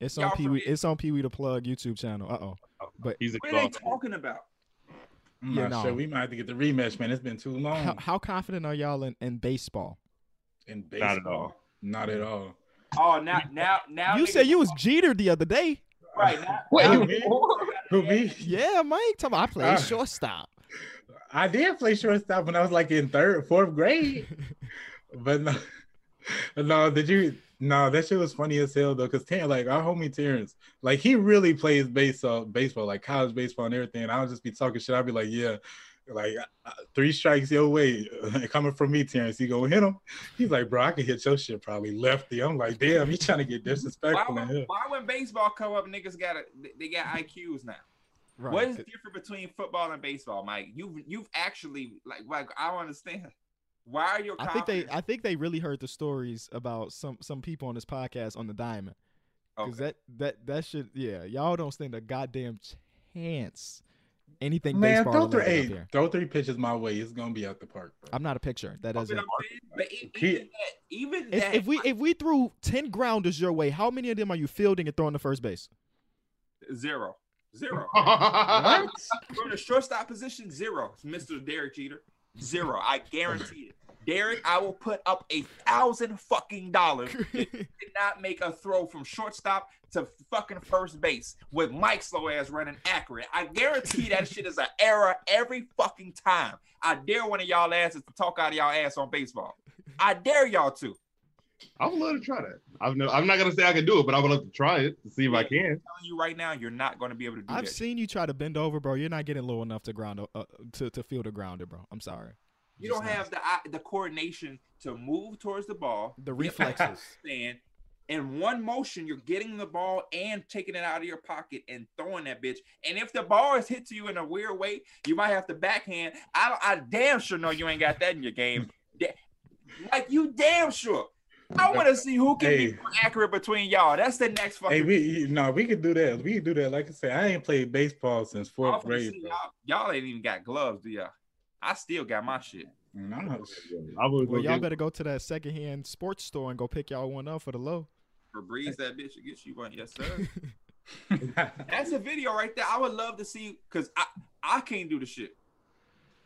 it's on Pee Wee. It's on Pee Wee the Plug YouTube channel. Uh oh. But he's a what are they talking about? I'm yeah, not no. sure. We might have to get the rematch, man. It's been too long. How, how confident are y'all in, in baseball? In baseball? Not at all. Not at all. Oh, now, now, now. You said you was Jeter the other day. Right. Now, Wait, now, me? Who, me? Yeah, Mike. Talk about, I played uh, shortstop. I did play shortstop when I was like in third, fourth grade. But no, no, did you? No, that shit was funny as hell, though, because like our homie Terrence, like he really plays baseball, baseball, like college baseball and everything. I'll just be talking shit. I'll be like, yeah, like three strikes your way. Coming from me, Terrence, you gonna hit him? He's like, bro, I can hit your shit probably lefty. I'm like, damn, he's trying to get disrespectful. Why when, why when baseball come up, niggas got a, they got I Qs now. Right. What is the difference between football and baseball, Mike? You've, you've actually, like, like I don't understand. Why are you? I think they. I think they really heard the stories about some some people on this podcast on the diamond, because okay. that that that should yeah. Y'all don't stand a goddamn chance. Anything man, baseball throw three, eight, here. throw three pitches my way. It's gonna be out the park. Bro. I'm not a pitcher. That doesn't. But even that, even that, if we if we threw ten grounders your way, how many of them are you fielding and throwing to first base? Zero. Zero. What? From the shortstop position, zero. It's Mister Derek Jeter. Zero. I guarantee it. Derek, I will put up a thousand fucking dollars if you did not make a throw from shortstop to fucking first base with Mike slow ass running accurate. I guarantee that shit is an error every fucking time. I dare one of y'all asses to talk out of y'all ass on baseball. I dare y'all to. I would love to try that. I've never, I'm not going to say I can do it, but I would love to try it to see if I can. I'm telling you right now, you're not going to be able to do I've that. I've seen you try to bend over, bro. You're not getting low enough to ground uh, to, to feel the grounder, bro. I'm sorry. You Just don't have the the coordination to move towards the ball. The reflexes. And in one motion, you're getting the ball and taking it out of your pocket and throwing that bitch. And if the ball is hit to you in a weird way, you might have to backhand. I, I damn sure know you ain't got that in your game. Like, you damn sure. I want to see who can hey. be more accurate between y'all. That's the next fucking. Hey, we no, we can do that. We can do that. Like I said, I ain't played baseball since fourth grade. Y'all ain't even got gloves, do y'all? I still got my shit. No, I would. Well, y'all better go to that secondhand sports store and go pick y'all one up for the low. For breeze that bitch and get you one, yes sir. That's a video right there. I would love to see because I I can't do the shit.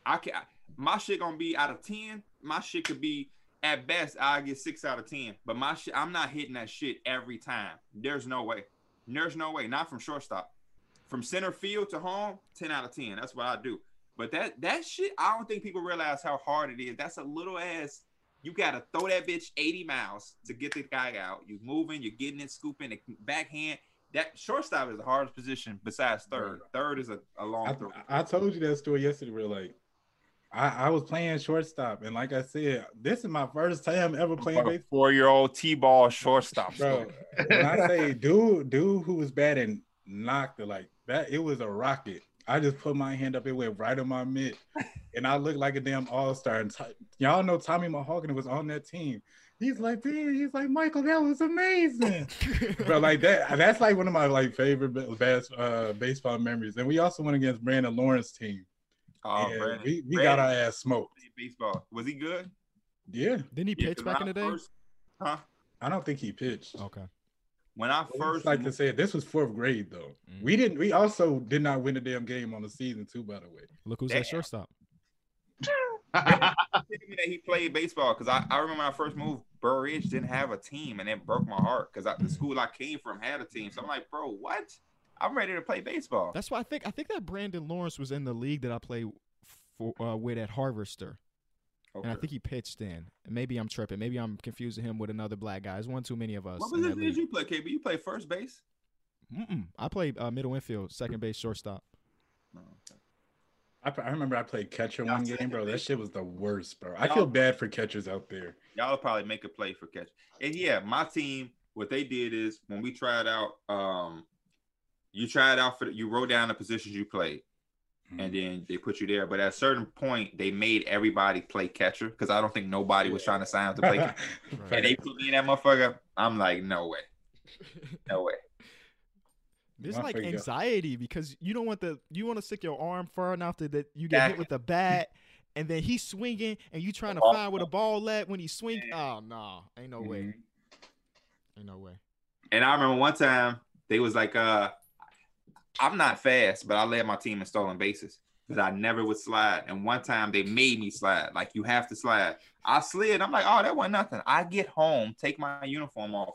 I can my shit gonna be out of ten. My shit could be. At best, I get six out of ten. But my shit, I'm not hitting that shit every time. There's no way. There's no way. Not from shortstop. From center field to home, ten out of ten. That's what I do. But that that shit, I don't think people realize how hard it is. That's a little ass. You gotta throw that bitch eighty miles to get the guy out. You're moving. You're getting it, scooping, backhand. That shortstop is the hardest position besides third. Third is a, a long I, throw. I told you that story yesterday. We're like. I, I was playing shortstop, and like I said, this is my first time ever playing baseball. Four-year-old T-ball shortstop. Bro, when I say dude, dude who was batting knocked it like that. It was a rocket. I just put my hand up. It went right in my mitt. And I looked like a damn all-star. And t- y'all know Tommy Mahogany was on that team. He's like, man, he's like, Michael, that was amazing. But like that, that's like one of my like favorite bas- uh, baseball memories. And we also went against Brandon Lawrence's team. Oh, Brandon. We, we Brandon. got our ass smoked. Baseball. Was he good? Yeah. Didn't he yeah, pitch back I in the day? First, huh? I don't think he pitched. Okay. When I first like to say this was fourth grade though. Mm. We didn't we also did not win a damn game on the season too, by the way. Look who's damn. At shortstop. that he played baseball because I, I remember my first move, Burr Ridge didn't have a team and it broke my heart because the school I came from had a team. So I'm like, bro, what? I'm ready to play baseball. That's why I think I think that Brandon Lawrence was in the league that I played for uh, with at Harvester. Okay. And I think he pitched in. Maybe I'm tripping. Maybe I'm confusing him with another black guy. There's one too many of us. What position did you play, K B? You played first base? Mm-mm. I played uh, middle infield, second base, shortstop. Oh, okay. I, I remember I played catcher y'all one game, bro. That shit was the worst, bro. I y'all, feel bad for catchers out there. Y'all probably make a play for catch. And, yeah, my team, what they did is when we tried out, um, you tried out for – you wrote down the positions you played. And then they put you there. But at a certain point, they made everybody play catcher because I don't think nobody was trying to sign up to play catcher. Right. And they put me in that motherfucker. I'm like, no way. No way. There's like anxiety because you don't want the you want to stick your arm far enough that, that you get that, hit with the bat and then he's swinging and you trying to ball, find where the ball at when he swings. Oh, no. Ain't no mm-hmm. way. Ain't no way. And I remember one time they was like, uh, I'm not fast, but I led my team in stolen bases because I never would slide. And one time they made me slide. Like, you have to slide. I slid. I'm like, oh, that wasn't nothing. I get home, take my uniform off.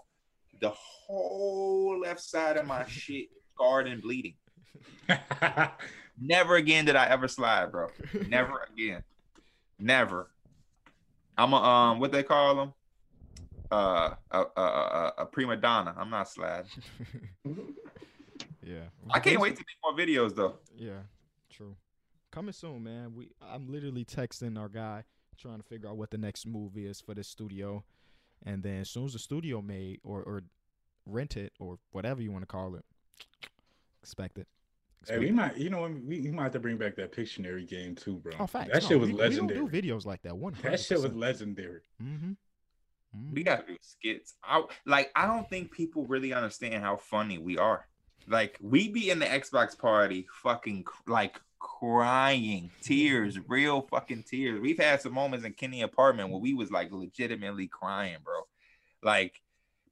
The whole left side of my shit scarred and bleeding. Never again did I ever slide, bro. Never again. Never. I'm a, um, what they call them? Uh, a, a, a, a prima donna. I'm not sliding. Yeah, I can't wait to make more videos though. Yeah, true. Coming soon, man. We I'm literally texting our guy trying to figure out what the next move is for this studio, and then as soon as the studio made or or rent it or whatever you want to call it, expect it. Expect hey, we it. might, you know, we, we might have to bring back that Pictionary game too, bro. Oh, facts. That no, shit was we, legendary. We don't do videos like that. one hundred percent. That shit was legendary. Mm-hmm. Mm-hmm. We gotta do skits. I like. I don't think people really understand how funny we are. Like, we be in the Xbox party fucking, like, crying, tears, real fucking tears. We've had some moments in Kenny apartment where we was, like, legitimately crying, bro. Like,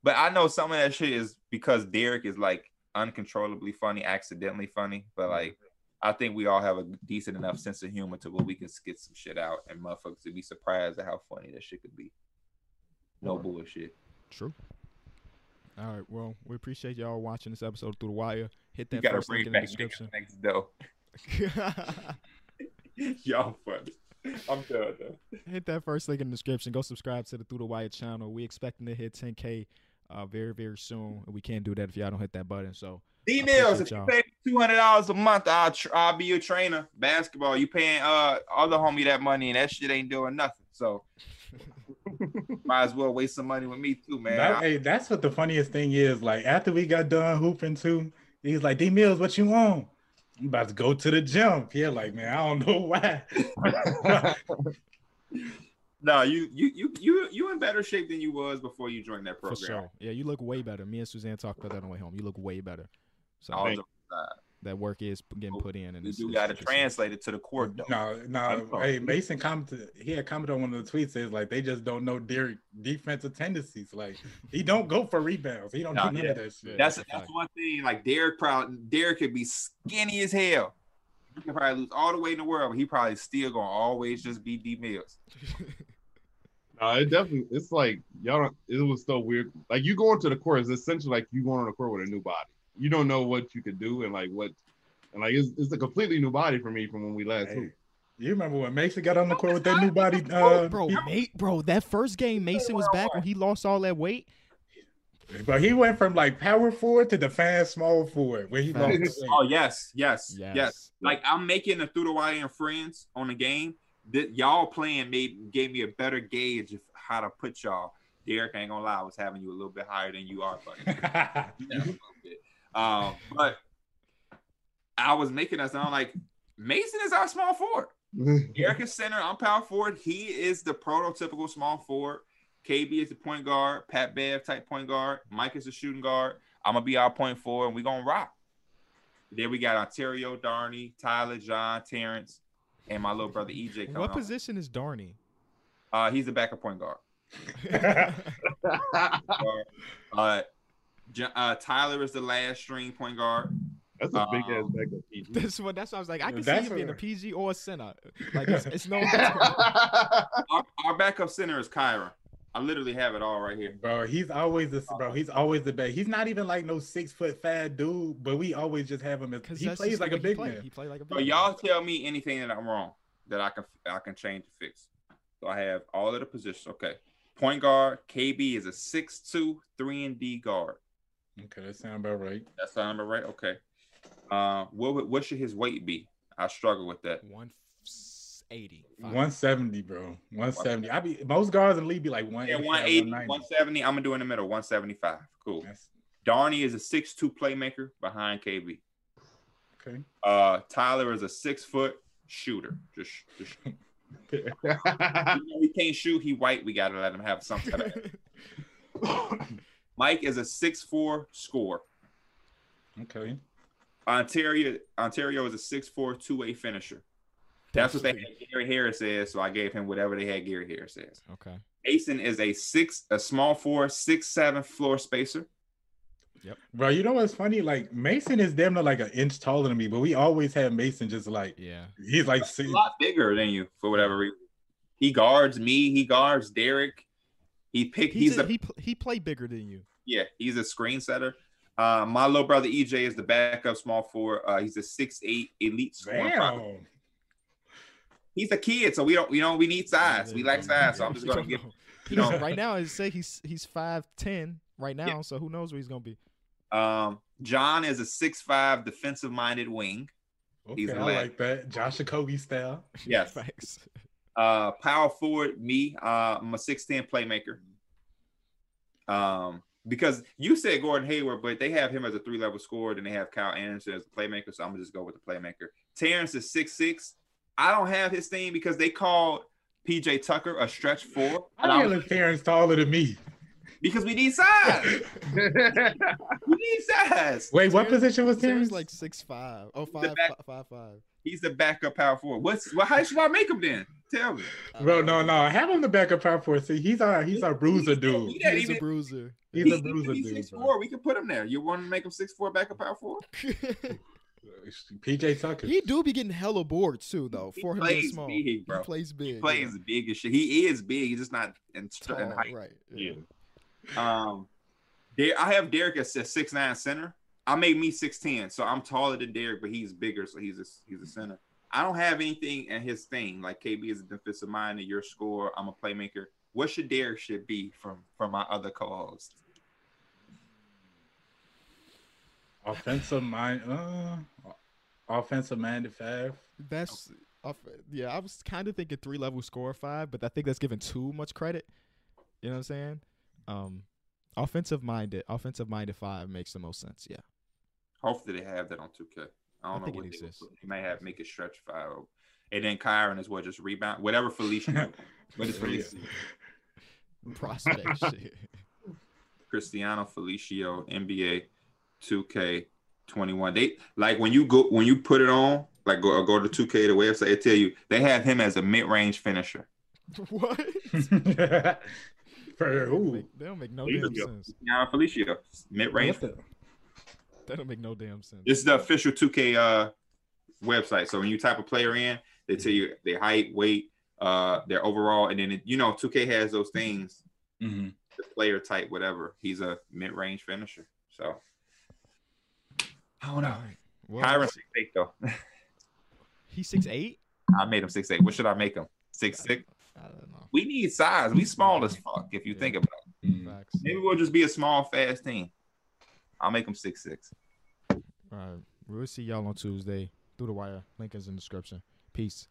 but I know some of that shit is because Derek is, like, uncontrollably funny, accidentally funny. But, like, I think we all have a decent enough sense of humor to where we can skit some shit out and motherfuckers would be surprised at how funny that shit could be. No bullshit. True. All right, well, we appreciate y'all watching this episode Through the Wire. Hit that first link in the description. Thanks, though. Y'all funny. I'm done, though. Hit that first link in the description. Go subscribe to the Through the Wire channel. We expecting to hit ten K uh, very, very soon. We can't do that if y'all don't hit that button. So, D-Mills, if you pay two hundred dollars a month, I'll, tr- I'll be your trainer. Basketball, you paying uh other homie that money, and that shit ain't doing nothing. So... might as well waste some money with me too, man. That, hey, that's what the funniest thing is. Like, after we got done hooping too, he's like, D Mills, what you on? I'm about to go to the gym. Yeah, like, man, I don't know why. No, you you you you you in better shape than you was before you joined that program. For sure. Yeah, you look way better. Me and Suzanne talked about that on the way home. You look way better. So I was that work is getting put in, and you got to translate it to the court. Though. No, no. Hey, Mason commented. He had commented on one of the tweets. Says like they just don't know Derek defensive tendencies. Like he don't go for rebounds. He don't no, do yeah. none of that shit. That's that's like, one thing. Like Derek, probably Derek could be skinny as hell. He could probably lose all the weight in the world, but he probably still gonna always just be D Mills. No, it definitely. It's like y'all. Don't, it was so weird. Like you going to the court is essentially like you going on the court with a new body. You don't know what you could do and like what, and like it's, it's a completely new body for me from when we last hey, hooped. You remember when Mason got on the court with that new body, uh, bro? Mate, bro, that first game Mason was back when he lost all that weight. But he went from like power forward to the fast small forward when he lost. Oh yes, yes, yes, yes. Like I'm making a Through the Wire and Friends on the game that y'all playing made gave me a better gauge of how to put y'all. Derek, I ain't gonna lie, I was having you a little bit higher than you are, fucking. Um, but I was making us sound like Mason is our small forward. Eric is center. I'm power forward. He is the prototypical small forward. K B is the point guard. Pat Bev type point guard. Mike is the shooting guard. I'm going to be our point forward, and we're going to rock. Then we got Ontario, Darnie, Tyler, John, Terrence, and my little brother E J. What on. position is Darnie? Uh, he's the backup point guard. uh, uh, Tyler is the last string point guard. That's a big um, ass backup. P G. That's what. That's what I was like. I yeah, can see him being a P G or a center. Like it's, it's no. our, our backup center is Kyra. I literally have it all right here, bro. He's always the bro. He's always the best. He's not even like no six foot fat dude, but we always just have him as he plays like a big man. He plays like a big man. So y'all tell me anything that I'm wrong that I can I can change to fix. So I have all of the positions. Okay, point guard K B is a six two, three and D guard. Okay, that sounds about right. That sounds about right. Okay. Uh, what what should his weight be? I struggle with that. one eighty. one seventy, bro. one seventy. I be most guards in the league be like one eighty. Yeah, one eighty, one seventy. I'm gonna do in the middle. one seventy-five. Cool. Yes. Darnie is a six two playmaker behind K B. Okay. Uh, Tyler is a six foot shooter. Just, just you know, he can't shoot. He white. We gotta let him have some kind of. Mike is a six four scorer. Okay. Ontario Ontario is a six four, two-way finisher. That's what they had Gary Harris says, so I gave him whatever they had Gary Harris says. Okay. Mason is a six, a small four, six seven floor spacer. Yep. Bro, you know what's funny? Like Mason is damn near like an inch taller than me, but we always have Mason just like yeah, he's like he's a lot bigger than you for whatever reason. He guards me. He guards Derek. He picked. He's, he's a, a he. He played bigger than you. Yeah, he's a screen setter. Uh, my little brother E J is the backup small forward. Uh, he's a six eight elite scorer. He's a kid, so we don't, you know, we need size. We lack size, so I'm just gonna get. You know, right now, it say he's he's five ten right now, yeah. So who knows where he's gonna be. Um, John is a six five defensive minded wing. Okay, he's I like that, Josh Okogie style. Yes. Thanks. Uh, power forward, me. Uh, I'm a six ten playmaker. Um. Because you said Gordon Hayward, but they have him as a three-level scorer, and they have Kyle Anderson as a playmaker, so I'm going to just go with the playmaker. Terrence is six six. I don't have his thing because they called P J Tucker a stretch four. I feel like Terrence taller than me. Because we need size. we need size. Wait, what Terrence, position was Terrence? Terrence like six five. Oh, five five five. Back, five, five. He's the backup power forward. What's, well, how should I make him then? Tell me. Bro, no, no. Have him the backup power forward. See, he's our, he's our bruiser he's, dude. He's, he's a bruiser. He's a bruiser he's dude. six four. We can put him there. You want to make him six four backup power forward? P J Tucker. He do be getting hella bored too, though. He for plays him small. Big, bro. He plays big. He plays yeah. big as shit. He is big. He's just not in, tall, in height. Right. Yeah. yeah. Um, there, I have Derek as a six nine center. I made me six ten, so I'm taller than Derek, but he's bigger, so he's a, he's a center. I don't have anything in his thing. Like K B is a defensive mind, and your score, I'm a playmaker. What should Derek should be from, from my other co-host? Offensive mind, uh, offensive minded five. That's yeah. I was kind of thinking three level score five, but I think that's giving too much credit. You know what I'm saying? Um, offensive minded, offensive minded five makes the most sense. Yeah. Hopefully they have that on two K. I don't I know what they, they may have make it stretch five, and then Kyron as well just rebound whatever Felicia. What is Felicia? Prospect shit. Cristiano Felicio, N B A, two K twenty-one. They like when you go when you put it on like go go to two K the website. It tell you they have him as a mid range finisher. What? For who? They, they don't make no Felicio. damn sense. Cristiano Felicio, mid range. That don't make no damn sense. This is the official two K uh, website. So when you type a player in, they tell you their height, weight, uh, their overall, and then it, you know two K has those things. Mm-hmm. The player type, whatever. He's a mid-range finisher. So I don't know. Kyron six eight though. He's six eight. I made him six eight. What should I make him? Six six. I don't know. We need size. We small as fuck. If you yeah. think about it, mm. maybe we'll just be a small, fast team. I'll make them six six. All right. We'll see y'all on Tuesday. Through the Wire. Link is in the description. Peace.